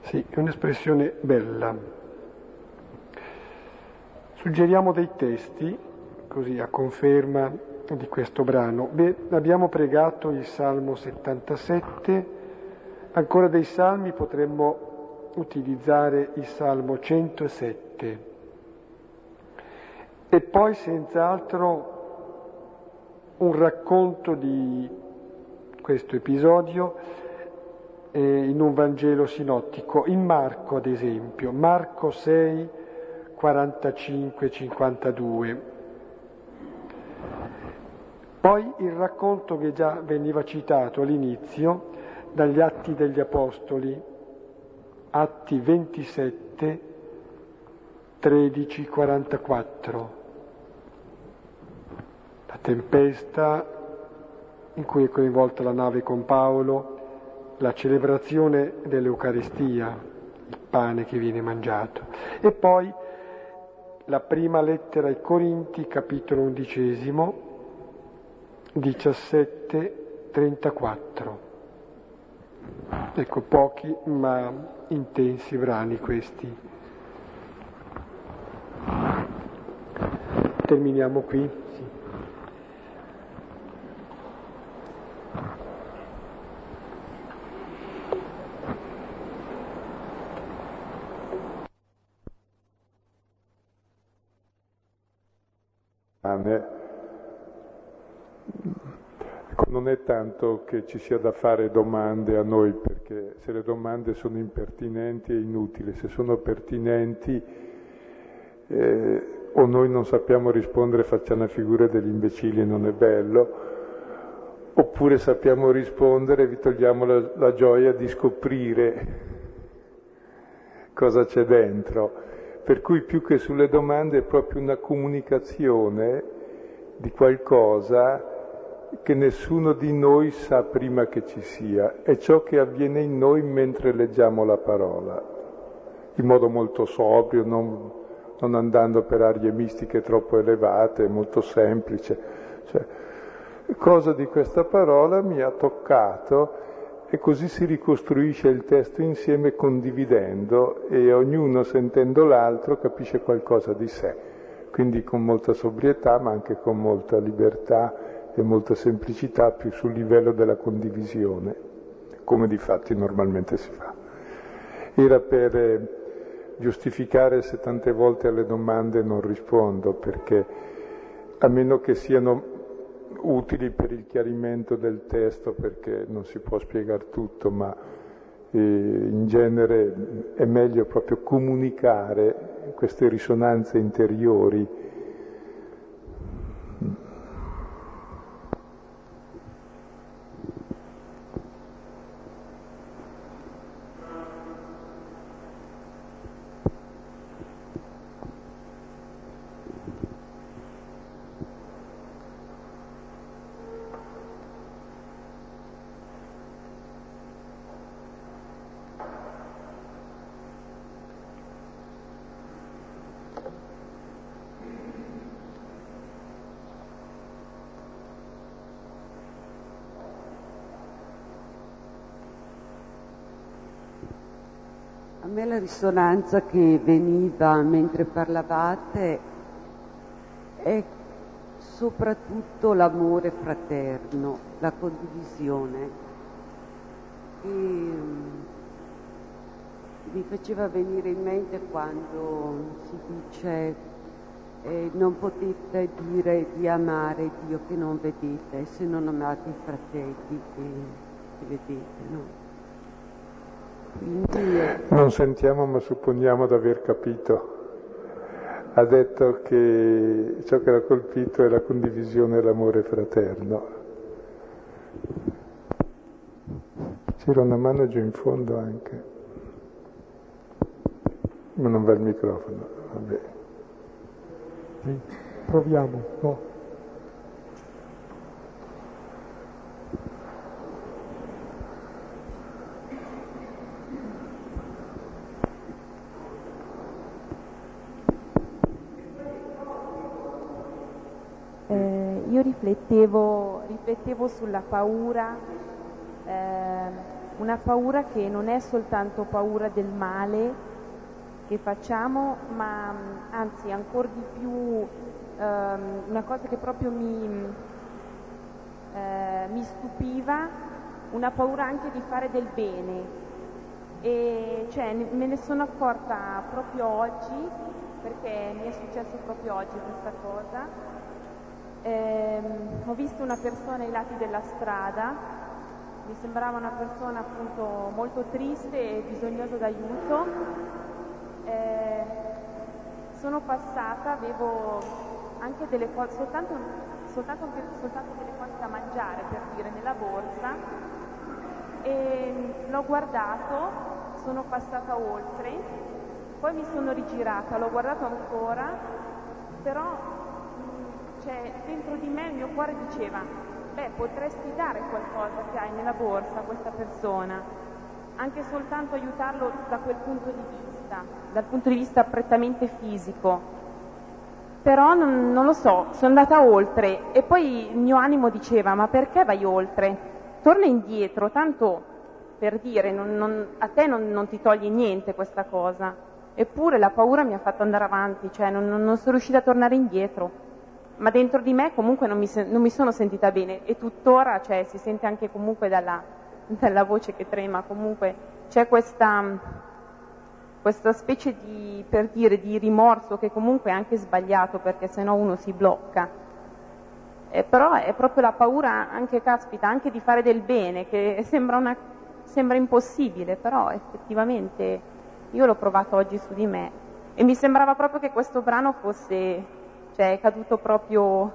Sì, è un'espressione bella. Suggeriamo dei testi, così a conferma di questo brano. Beh, abbiamo pregato il Salmo settantasette, ancora dei salmi potremmo utilizzare il Salmo centosette. E poi senz'altro un racconto di questo episodio eh, in un Vangelo sinottico, in Marco ad esempio, Marco sei, quarantacinque, cinquantadue. Poi il racconto che già veniva citato all'inizio dagli Atti degli Apostoli, Atti ventisette, tredici, quarantaquattro. La tempesta in cui è coinvolta la nave con Paolo, la celebrazione dell'Eucaristia, il pane che viene mangiato. E poi la prima lettera ai Corinti, capitolo undicesimo, diciassette, trentaquattro. Ecco, pochi ma intensi brani questi. Terminiamo qui. Sì. Amen. Non è tanto che ci sia da fare domande a noi, perché se le domande sono impertinenti è inutile, se sono pertinenti eh, o noi non sappiamo rispondere, facciamo la figura degli imbecilli e non è bello, oppure sappiamo rispondere e vi togliamo la, la gioia di scoprire cosa c'è dentro, per cui più che sulle domande è proprio una comunicazione di qualcosa che nessuno di noi sa prima che ci sia, è ciò che avviene in noi mentre leggiamo la parola, in modo molto sobrio, non, non andando per arie mistiche troppo elevate, molto semplice. Cioè, cosa di questa parola mi ha toccato, e così si ricostruisce il testo insieme condividendo, e ognuno sentendo l'altro capisce qualcosa di sé, quindi con molta sobrietà ma anche con molta libertà e molta semplicità, più sul livello della condivisione, come di fatti normalmente si fa. Era per giustificare se tante volte alle domande non rispondo, perché a meno che siano utili per il chiarimento del testo, perché non si può spiegare tutto, ma eh, in genere è meglio proprio comunicare queste risonanze interiori. A me la risonanza che veniva mentre parlavate è soprattutto l'amore fraterno, la condivisione, che mi faceva venire in mente quando si dice eh, non potete dire di amare Dio che non vedete, se non amate i fratelli che, che vedete, no? Non sentiamo, ma supponiamo di aver capito. Ha detto che ciò che l'ha colpito è la condivisione e l'amore fraterno. C'era una mano giù in fondo anche, ma non va il microfono. Vabbè. Sì, proviamo. No. Io riflettevo, riflettevo sulla paura, eh, una paura che non è soltanto paura del male che facciamo, ma anzi ancora di più eh, una cosa che proprio mi, eh, mi stupiva, una paura anche di fare del bene, e cioè me ne sono accorta proprio oggi, perché mi è successo proprio oggi questa cosa. Eh, ho visto una persona ai lati della strada, mi sembrava una persona appunto molto triste e bisognosa d'aiuto. Eh, sono passata, avevo anche delle cose, soltanto, soltanto, soltanto delle cose da mangiare, per dire, nella borsa, e l'ho guardato, sono passata oltre, poi mi sono rigirata, l'ho guardato ancora, però cioè, dentro di me il mio cuore diceva, beh, potresti dare qualcosa che hai nella borsa a questa persona, anche soltanto aiutarlo da quel punto di vista, dal punto di vista prettamente fisico. Però non, non lo so, sono andata oltre, e poi il mio animo diceva, ma perché vai oltre? Torna indietro, tanto per dire, non, non, a te non, non ti toglie niente questa cosa. Eppure la paura mi ha fatto andare avanti, cioè non, non, non sono riuscita a tornare indietro. Ma dentro di me comunque non mi, sen- non mi sono sentita bene, e tuttora, cioè, si sente anche comunque dalla, dalla voce che trema, comunque c'è questa questa specie di, per dire, di rimorso, che comunque è anche sbagliato, perché sennò uno si blocca, e però è proprio la paura, anche, caspita, anche di fare del bene, che sembra, una, sembra impossibile, però effettivamente io l'ho provato oggi su di me, e mi sembrava proprio che questo brano fosse... cioè è caduto proprio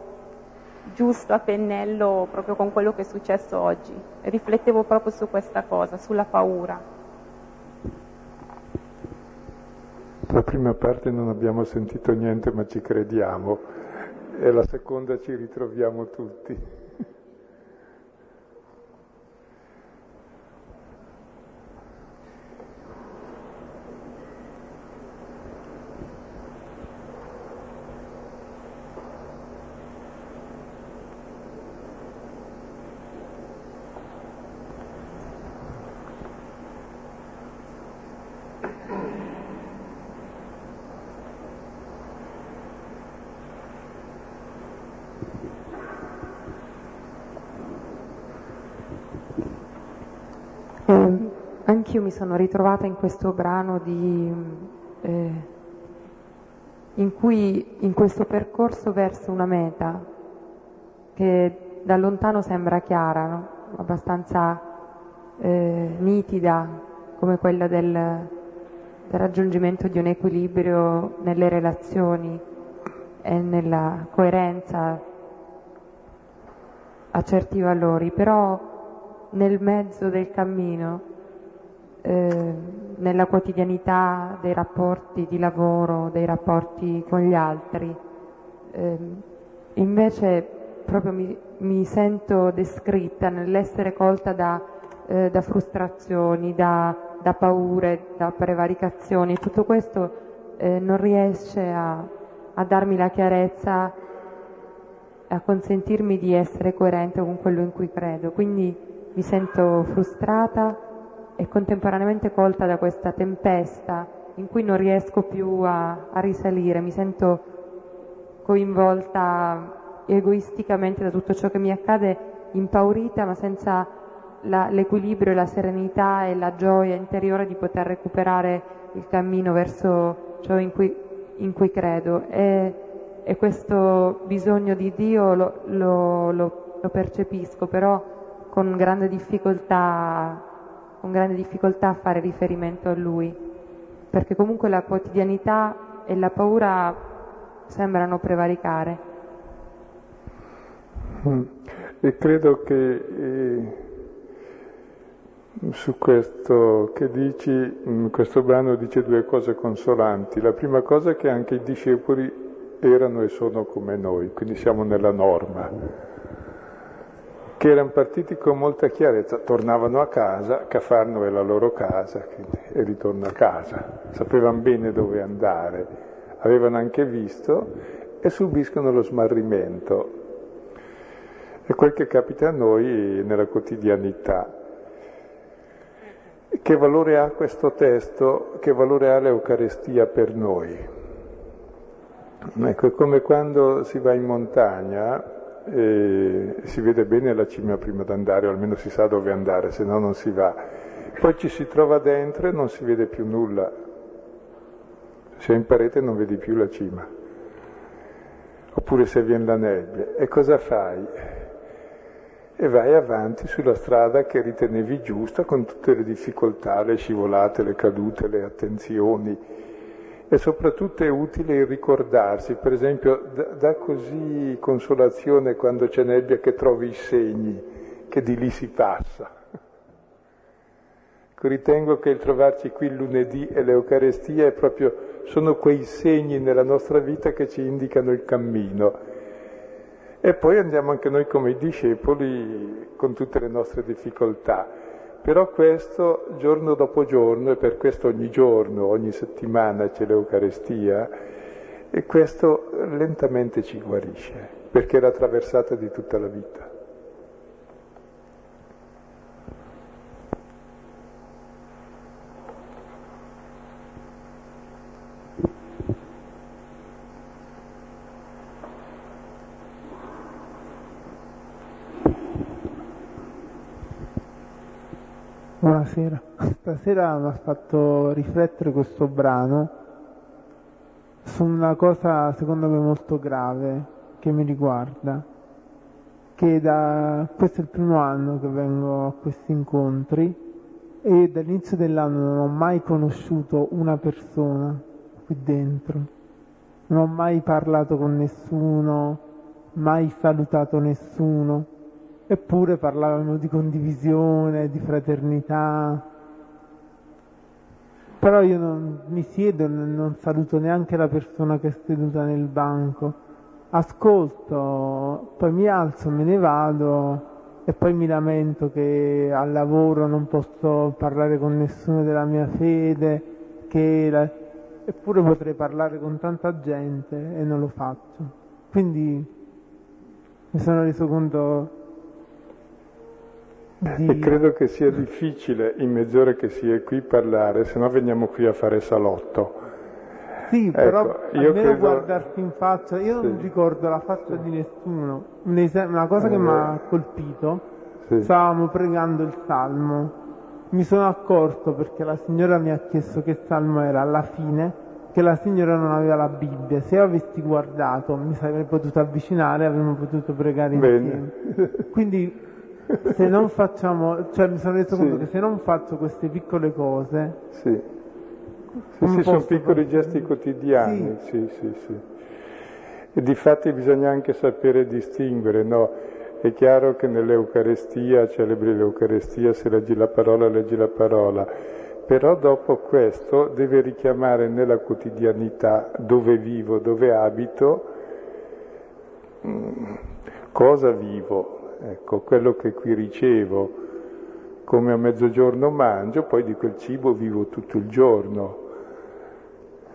giusto a pennello, proprio con quello che è successo oggi. Riflettevo proprio su questa cosa, sulla paura. prima parte non abbiamo sentito niente ma ci crediamo, e la seconda ci ritroviamo tutti. Anch'io mi sono ritrovata in questo brano di, eh, in cui in questo percorso verso una meta che da lontano sembra chiara, no? Abbastanza eh, nitida, come quella del, del raggiungimento di un equilibrio nelle relazioni e nella coerenza a certi valori, però nel mezzo del cammino, eh, nella quotidianità dei rapporti di lavoro, dei rapporti con gli altri, eh, invece proprio mi, mi sento descritta nell'essere colta da, eh, da frustrazioni, da, da paure, da prevaricazioni. Tutto questo eh, non riesce a, a darmi la chiarezza, a consentirmi di essere coerente con quello in cui credo. Quindi mi sento frustrata e contemporaneamente colta da questa tempesta in cui non riesco più a, a risalire, mi sento coinvolta egoisticamente da tutto ciò che mi accade, impaurita ma senza la, l'equilibrio, la serenità e la gioia interiore di poter recuperare il cammino verso ciò in cui, in cui credo. E, e questo bisogno di Dio lo, lo, lo, lo percepisco, però con grande difficoltà con grande difficoltà a fare riferimento a lui, perché comunque la quotidianità e la paura sembrano prevaricare. Mm. E credo che eh, su questo che dici, mh, questo brano dice due cose consolanti. La prima cosa è che anche i discepoli erano e sono come noi, quindi siamo nella norma, che erano partiti con molta chiarezza, tornavano a casa, Cafarno è la loro casa, quindi, e ritorno a casa, sapevano bene dove andare, avevano anche visto, e subiscono lo smarrimento. È quel che capita a noi nella quotidianità. Che valore ha questo testo, che valore ha l'Eucarestia per noi? Ecco, è come quando si va in montagna, e si vede bene la cima prima di andare, o almeno si sa dove andare, se no non si va. Poi ci si trova dentro e non si vede più nulla. Se in parete non vedi più la cima, oppure se viene la nebbia, e cosa fai? E vai avanti sulla strada che ritenevi giusta, con tutte le difficoltà, le scivolate, le cadute, le attenzioni. E soprattutto è utile il ricordarsi, per esempio, dà così consolazione quando c'è nebbia che trovi i segni, che di lì si passa. Ritengo che il trovarci qui il lunedì e l'Eucarestia è proprio, sono quei segni nella nostra vita che ci indicano il cammino. E poi andiamo anche noi come i discepoli con tutte le nostre difficoltà. Però questo giorno dopo giorno, e per questo ogni giorno, ogni settimana c'è l'Eucarestia, e questo lentamente ci guarisce, perché è la traversata di tutta la vita. Buonasera, stasera mi ha fatto riflettere questo brano su una cosa secondo me molto grave che mi riguarda, che da questo è il primo anno che vengo a questi incontri e dall'inizio dell'anno non ho mai conosciuto una persona qui dentro, non ho mai parlato con nessuno, mai salutato nessuno. Eppure parlavamo di condivisione, di fraternità. Però io non mi siedo e non saluto neanche la persona che è seduta nel banco. Ascolto, poi mi alzo, me ne vado e poi mi lamento che al lavoro non posso parlare con nessuno della mia fede, che la... eppure potrei parlare con tanta gente e non lo faccio. Quindi mi sono reso conto di... E credo che sia difficile, in mezz'ora che si è qui, parlare, se no veniamo qui a fare salotto. Sì, ecco, però almeno credo... guardarti in faccia, io sì. non ricordo la faccia sì. di nessuno. Un es- una cosa eh, che mi ha colpito, sì. stavamo pregando il Salmo, mi sono accorto, perché la signora mi ha chiesto che Salmo era, alla fine, che la signora non aveva la Bibbia. Se io avessi guardato mi sarei potuto avvicinare e avremmo potuto pregare insieme. Quindi se non facciamo, cioè mi sono reso conto sì. che se non faccio queste piccole cose sì, sì, sì sono piccoli posso... gesti quotidiani sì. Sì, sì, sì. E difatti bisogna anche sapere distinguere, no? È chiaro che nell'Eucarestia, celebri l'Eucarestia, se leggi la parola, leggi la parola, però dopo questo deve richiamare nella quotidianità dove vivo, dove abito, cosa vivo, ecco, quello che qui ricevo, come a mezzogiorno mangio, poi di quel cibo vivo tutto il giorno.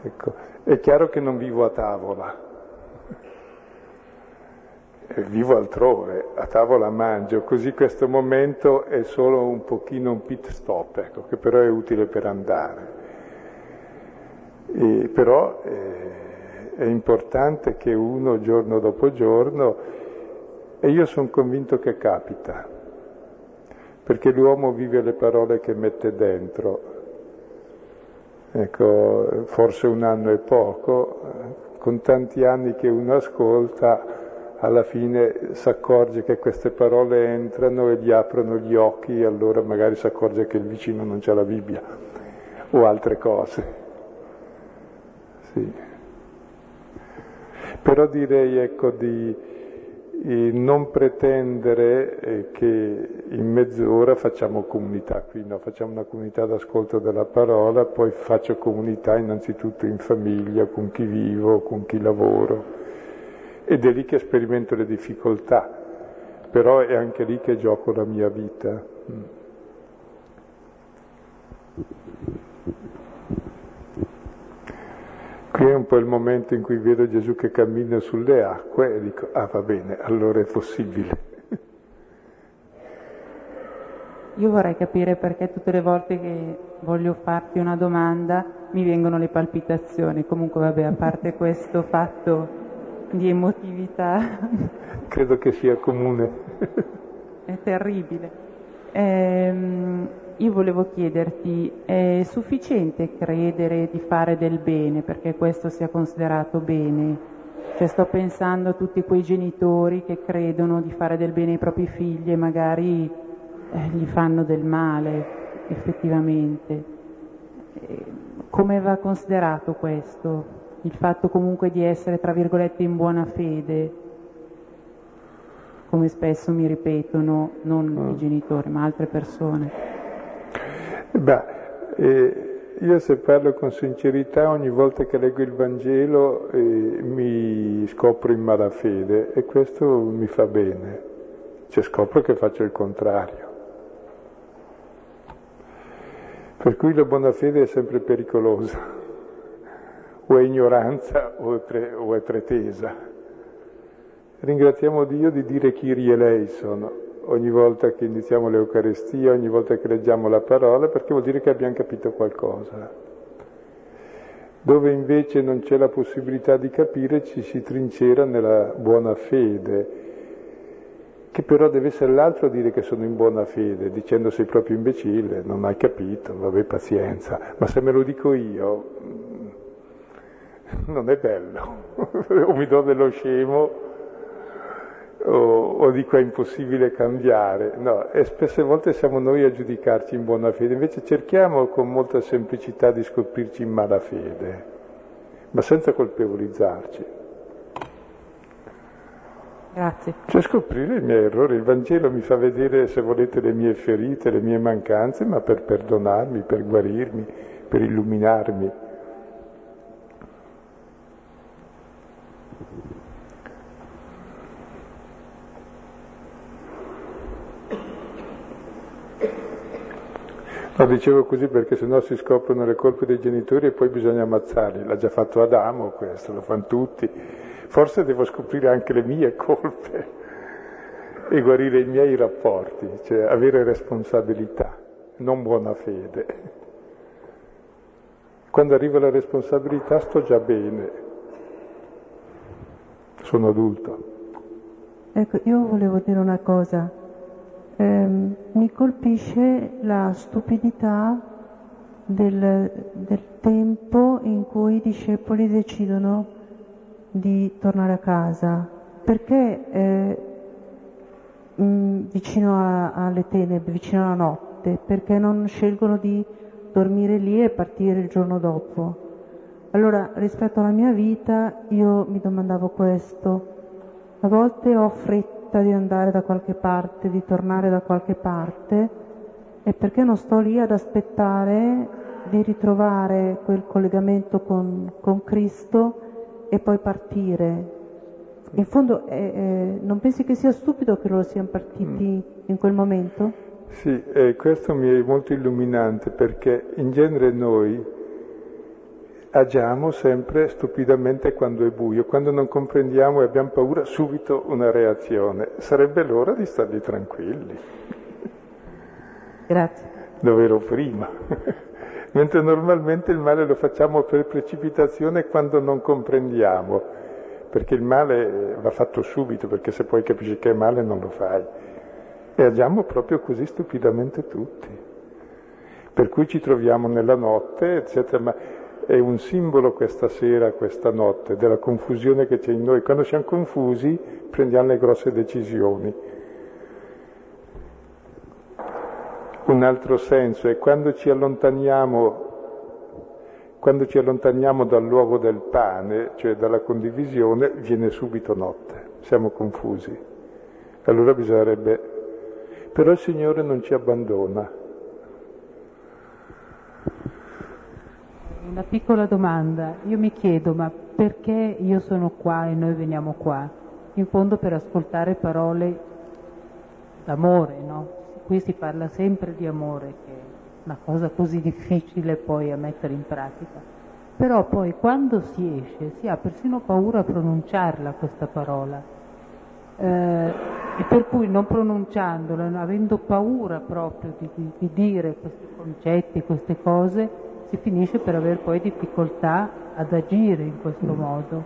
Ecco, è chiaro che non vivo a tavola, vivo altrove, a tavola mangio, così questo momento è solo un pochino un pit stop, ecco, che però è utile per andare. E però eh, è importante che uno giorno dopo giorno, e io sono convinto che capita, perché l'uomo vive le parole che mette dentro. Ecco, forse un anno è poco, con tanti anni che uno ascolta, alla fine si accorge che queste parole entrano e gli aprono gli occhi, e allora magari si accorge che il vicino non c'ha la Bibbia o altre cose. Sì. Però direi, ecco, di eh, non pretendere eh, che in mezz'ora facciamo comunità qui, no? Facciamo una comunità d'ascolto della parola, poi faccio comunità innanzitutto in famiglia, con chi vivo, con chi lavoro. Ed è lì che sperimento le difficoltà, però è anche lì che gioco la mia vita. Qui è un po' il momento in cui vedo Gesù che cammina sulle acque e dico, ah va bene, allora è possibile. Io vorrei capire perché tutte le volte che voglio farti una domanda mi vengono le palpitazioni. Comunque vabbè, a parte questo fatto di emotività credo che sia comune. È terribile. Ehm, io volevo chiederti, è sufficiente credere di fare del bene perché questo sia considerato bene? Cioè, sto pensando a tutti quei genitori che credono di fare del bene ai propri figli e magari eh, gli fanno del male effettivamente. Ehm, come va considerato questo? Il fatto comunque di essere, tra virgolette, in buona fede, come spesso mi ripetono, non mm. i genitori, ma altre persone. Beh, eh, io se parlo con sincerità, ogni volta che leggo il Vangelo eh, mi scopro in malafede, e questo mi fa bene, cioè scopro che faccio il contrario. Per cui la buona fede è sempre pericolosa. O è ignoranza o è, pre, o è pretesa. Ringraziamo Dio di dire Kyrie eleison ogni volta che iniziamo l'Eucaristia, ogni volta che leggiamo la parola, perché vuol dire che abbiamo capito qualcosa. Dove invece non c'è la possibilità di capire, ci si trincera nella buona fede, che però deve essere l'altro a dire che sono in buona fede, dicendo sei proprio imbecille, non hai capito, vabbè pazienza, ma se me lo dico io... non è bello, o mi do dello scemo, o, o dico è impossibile cambiare, no, e spesse volte siamo noi a giudicarci in buona fede, invece cerchiamo con molta semplicità di scoprirci in mala fede, ma senza colpevolizzarci. Grazie. Cioè scoprire i miei errori, il Vangelo mi fa vedere, se volete, le mie ferite, le mie mancanze, ma per perdonarmi, per guarirmi, per illuminarmi. No, dicevo così perché sennò si scoprono le colpe dei genitori e poi bisogna ammazzarli. L'ha già fatto Adamo questo, lo fanno tutti. Forse devo scoprire anche le mie colpe e guarire i miei rapporti, cioè avere responsabilità, non buona fede. Quando arriva la responsabilità sto già bene, sono adulto. Ecco, io volevo dire una cosa. Eh, mi colpisce la stupidità del, del tempo in cui i discepoli decidono di tornare a casa, perché eh, mh, vicino a, alle tenebre, vicino alla notte, perché non scelgono di dormire lì e partire il giorno dopo. Allora, rispetto alla mia vita, io mi domandavo questo. A volte ho fretta di andare da qualche parte, di tornare da qualche parte, e perché non sto lì ad aspettare di ritrovare quel collegamento con, con Cristo e poi partire. In fondo eh, eh, non pensi che sia stupido che loro siano partiti in quel momento? Sì, eh, questo mi è molto illuminante, perché in genere noi agiamo sempre stupidamente quando è buio, quando non comprendiamo e abbiamo paura, subito una reazione. Sarebbe l'ora di starli tranquilli. Grazie. Dov'ero prima. Mentre normalmente il male lo facciamo per precipitazione quando non comprendiamo, perché il male va fatto subito, perché se poi capisci che è male non lo fai. E agiamo proprio così stupidamente tutti. Per cui ci troviamo nella notte, eccetera, ma è un simbolo questa sera, questa notte, della confusione che c'è in noi. Quando siamo confusi prendiamo le grosse decisioni. Un altro senso è quando ci allontaniamo, quando ci allontaniamo dal luogo del pane, cioè dalla condivisione, viene subito notte, siamo confusi. Allora bisognerebbe... Però il Signore non ci abbandona. Una piccola domanda, io mi chiedo, ma perché io sono qua e noi veniamo qua? In fondo per ascoltare parole d'amore, no? Qui si parla sempre di amore, che è una cosa così difficile poi a mettere in pratica. Però poi quando si esce si ha persino paura a pronunciarla questa parola, eh, e per cui non pronunciandola, avendo paura proprio di, di, di dire questi concetti, queste cose, si finisce per avere poi difficoltà ad agire in questo mm. modo.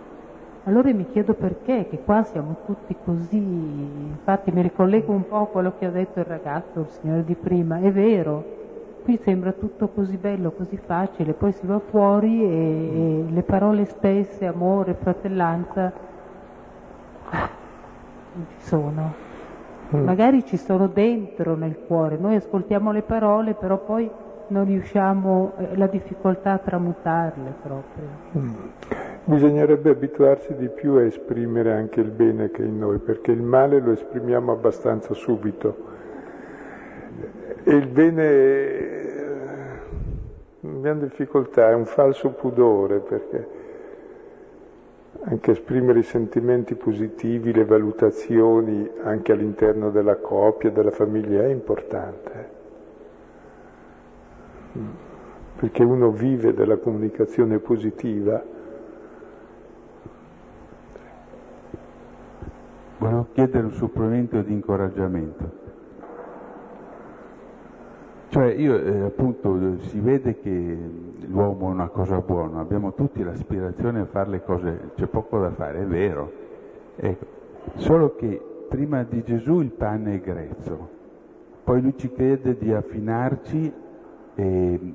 Allora mi chiedo perché, che qua siamo tutti così. Infatti mi ricollego un po' a quello che ha detto il ragazzo, il signore di prima, è vero, qui sembra tutto così bello, così facile, poi si va fuori e, e le parole stesse, amore, fratellanza, ah, non ci sono. Mm. Magari ci sono dentro nel cuore, noi ascoltiamo le parole, però poi non riusciamo, la difficoltà a tramutarle proprio. Mm. Bisognerebbe abituarsi di più a esprimere anche il bene che è in noi, perché il male lo esprimiamo abbastanza subito. E il bene, abbiamo difficoltà, è un falso pudore, perché anche esprimere i sentimenti positivi, le valutazioni, anche all'interno della coppia, della famiglia, è importante. Perché uno vive della comunicazione positiva. Volevo chiedere un supplemento di incoraggiamento. Cioè io eh, appunto si vede che l'uomo è una cosa buona, abbiamo tutti l'aspirazione a fare le cose, c'è poco da fare, è vero. Ecco. Solo che prima di Gesù il pane è grezzo, poi lui ci chiede di affinarci e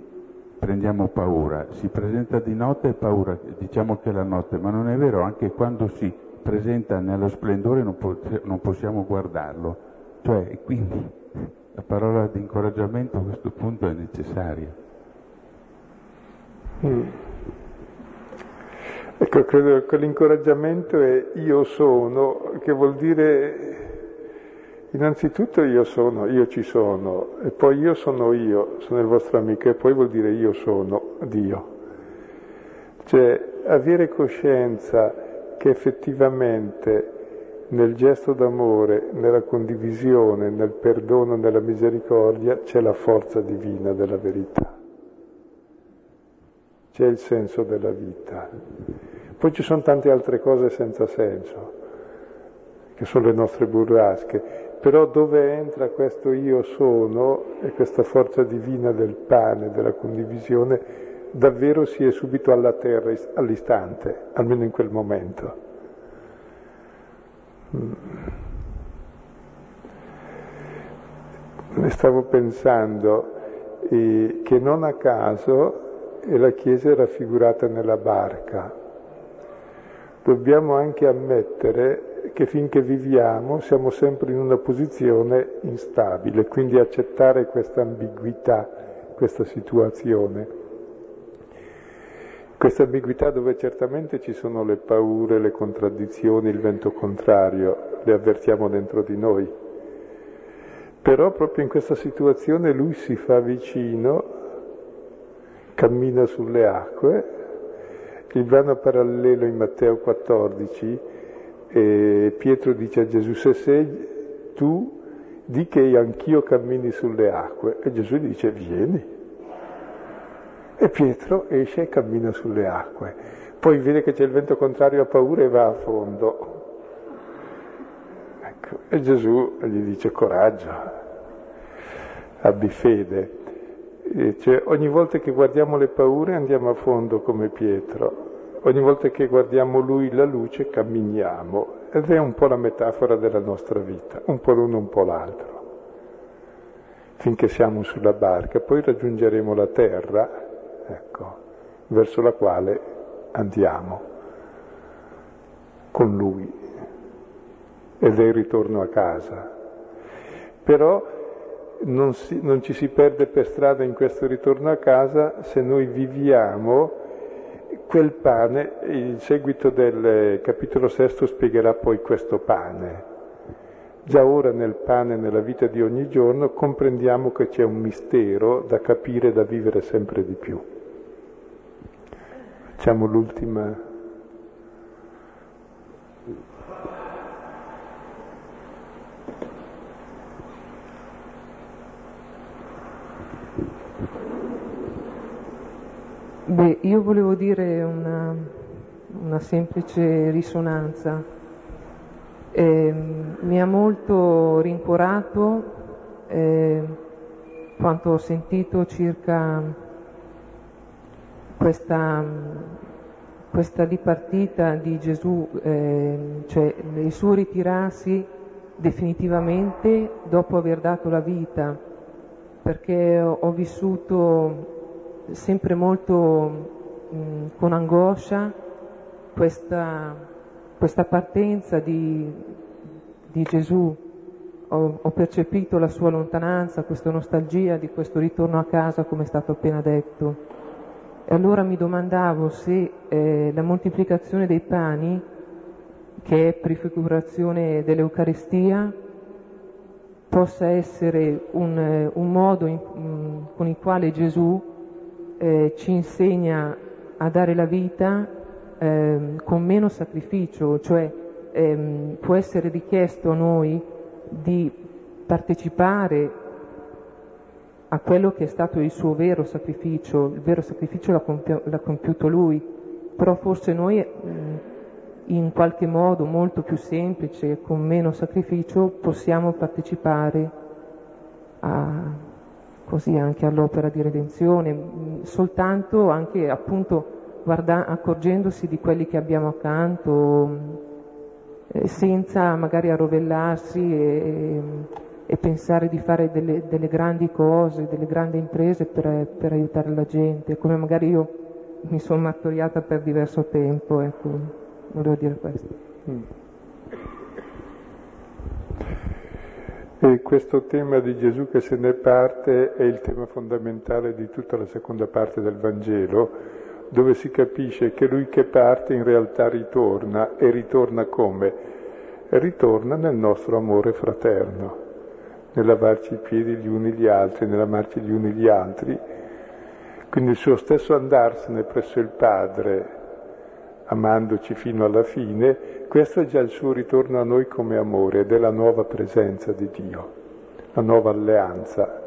prendiamo paura, si presenta di notte e paura, diciamo che è la notte, ma non è vero, anche quando si presenta nello splendore non, po- non possiamo guardarlo, cioè quindi la parola di incoraggiamento a questo punto è necessaria. Mm. Ecco, credo che l'incoraggiamento è io sono, che vuol dire Innanzitutto io sono, io ci sono, e poi io sono io, sono il vostro amico, e poi vuol dire io sono Dio. Cioè, avere coscienza che effettivamente nel gesto d'amore, nella condivisione, nel perdono, nella misericordia, c'è la forza divina della verità. C'è il senso della vita. Poi ci sono tante altre cose senza senso, che sono le nostre burrasche. Però dove entra questo io sono e questa forza divina del pane, della condivisione, davvero si è subito alla terra, all'istante, almeno in quel momento. Ne stavo pensando eh, che non a caso eh, la Chiesa è raffigurata nella barca. Dobbiamo anche ammettere che finché viviamo siamo sempre in una posizione instabile, quindi accettare questa ambiguità, questa situazione. Questa ambiguità dove certamente ci sono le paure, le contraddizioni, il vento contrario, le avvertiamo dentro di noi. Però proprio in questa situazione Lui si fa vicino, cammina sulle acque. Il brano parallelo in Matteo quattordici, e Pietro dice a Gesù: se sei tu, di che anch'io cammini sulle acque. E Gesù dice: vieni. E Pietro esce e cammina sulle acque. Poi vede che c'è il vento contrario, ha paura e va a fondo. Ecco. E Gesù gli dice: coraggio, abbi fede. E cioè, ogni volta che guardiamo le paure andiamo a fondo come Pietro. Ogni volta che guardiamo Lui, la luce, camminiamo. Ed è un po' la metafora della nostra vita, un po' l'uno, un po' l'altro. Finché siamo sulla barca, poi raggiungeremo la terra, ecco, verso la quale andiamo, con Lui. Ed è il ritorno a casa. Però non, si, non ci si perde per strada in questo ritorno a casa se noi viviamo quel pane. Il seguito del capitolo sesto spiegherà poi questo pane. Già ora nel pane, nella vita di ogni giorno, comprendiamo che c'è un mistero da capire e da vivere sempre di più. Facciamo l'ultima. Beh, io volevo dire una, una semplice risonanza. Eh, mi ha molto rincuorato eh, quanto ho sentito circa questa, questa dipartita di Gesù, eh, cioè il suo ritirarsi definitivamente dopo aver dato la vita, perché ho, ho vissuto sempre molto mh, con angoscia questa, questa partenza di, di Gesù. Ho, ho percepito la sua lontananza, questa nostalgia di questo ritorno a casa, come è stato appena detto. E allora mi domandavo se eh, la moltiplicazione dei pani, che è prefigurazione dell'Eucaristia, possa essere un, un modo in, mh, con il quale Gesù Eh, ci insegna a dare la vita eh, con meno sacrificio, cioè ehm, può essere richiesto a noi di partecipare a quello che è stato il suo vero sacrificio. Il vero sacrificio l'ha, compi- l'ha compiuto Lui, però forse noi eh, in qualche modo molto più semplice, con meno sacrificio, possiamo partecipare a... così anche all'opera di redenzione, soltanto anche appunto guarda, accorgendosi di quelli che abbiamo accanto, eh, senza magari arrovellarsi e, e pensare di fare delle, delle grandi cose, delle grandi imprese per, per aiutare la gente, come magari io mi sono martoriata per diverso tempo, ecco, volevo dire questo. Mm. E questo tema di Gesù che se ne parte è il tema fondamentale di tutta la seconda parte del Vangelo, dove si capisce che Lui che parte in realtà ritorna, e ritorna come? Ritorna nel nostro amore fraterno. nel lavarci i piedi gli uni gli altri, nell'amarci gli uni gli altri. Quindi il suo stesso andarsene presso il Padre, amandoci fino alla fine, questo è già il suo ritorno a noi come amore, ed è la nuova presenza di Dio, la nuova alleanza,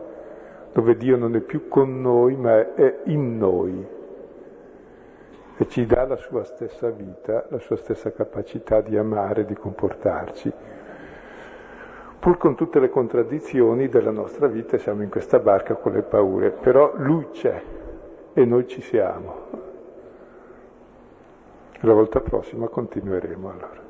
dove Dio non è più con noi, ma è in noi. E ci dà la sua stessa vita, la sua stessa capacità di amare, di comportarci. Pur con tutte le contraddizioni della nostra vita, siamo in questa barca con le paure, però Lui c'è e noi ci siamo. La volta prossima continueremo allora.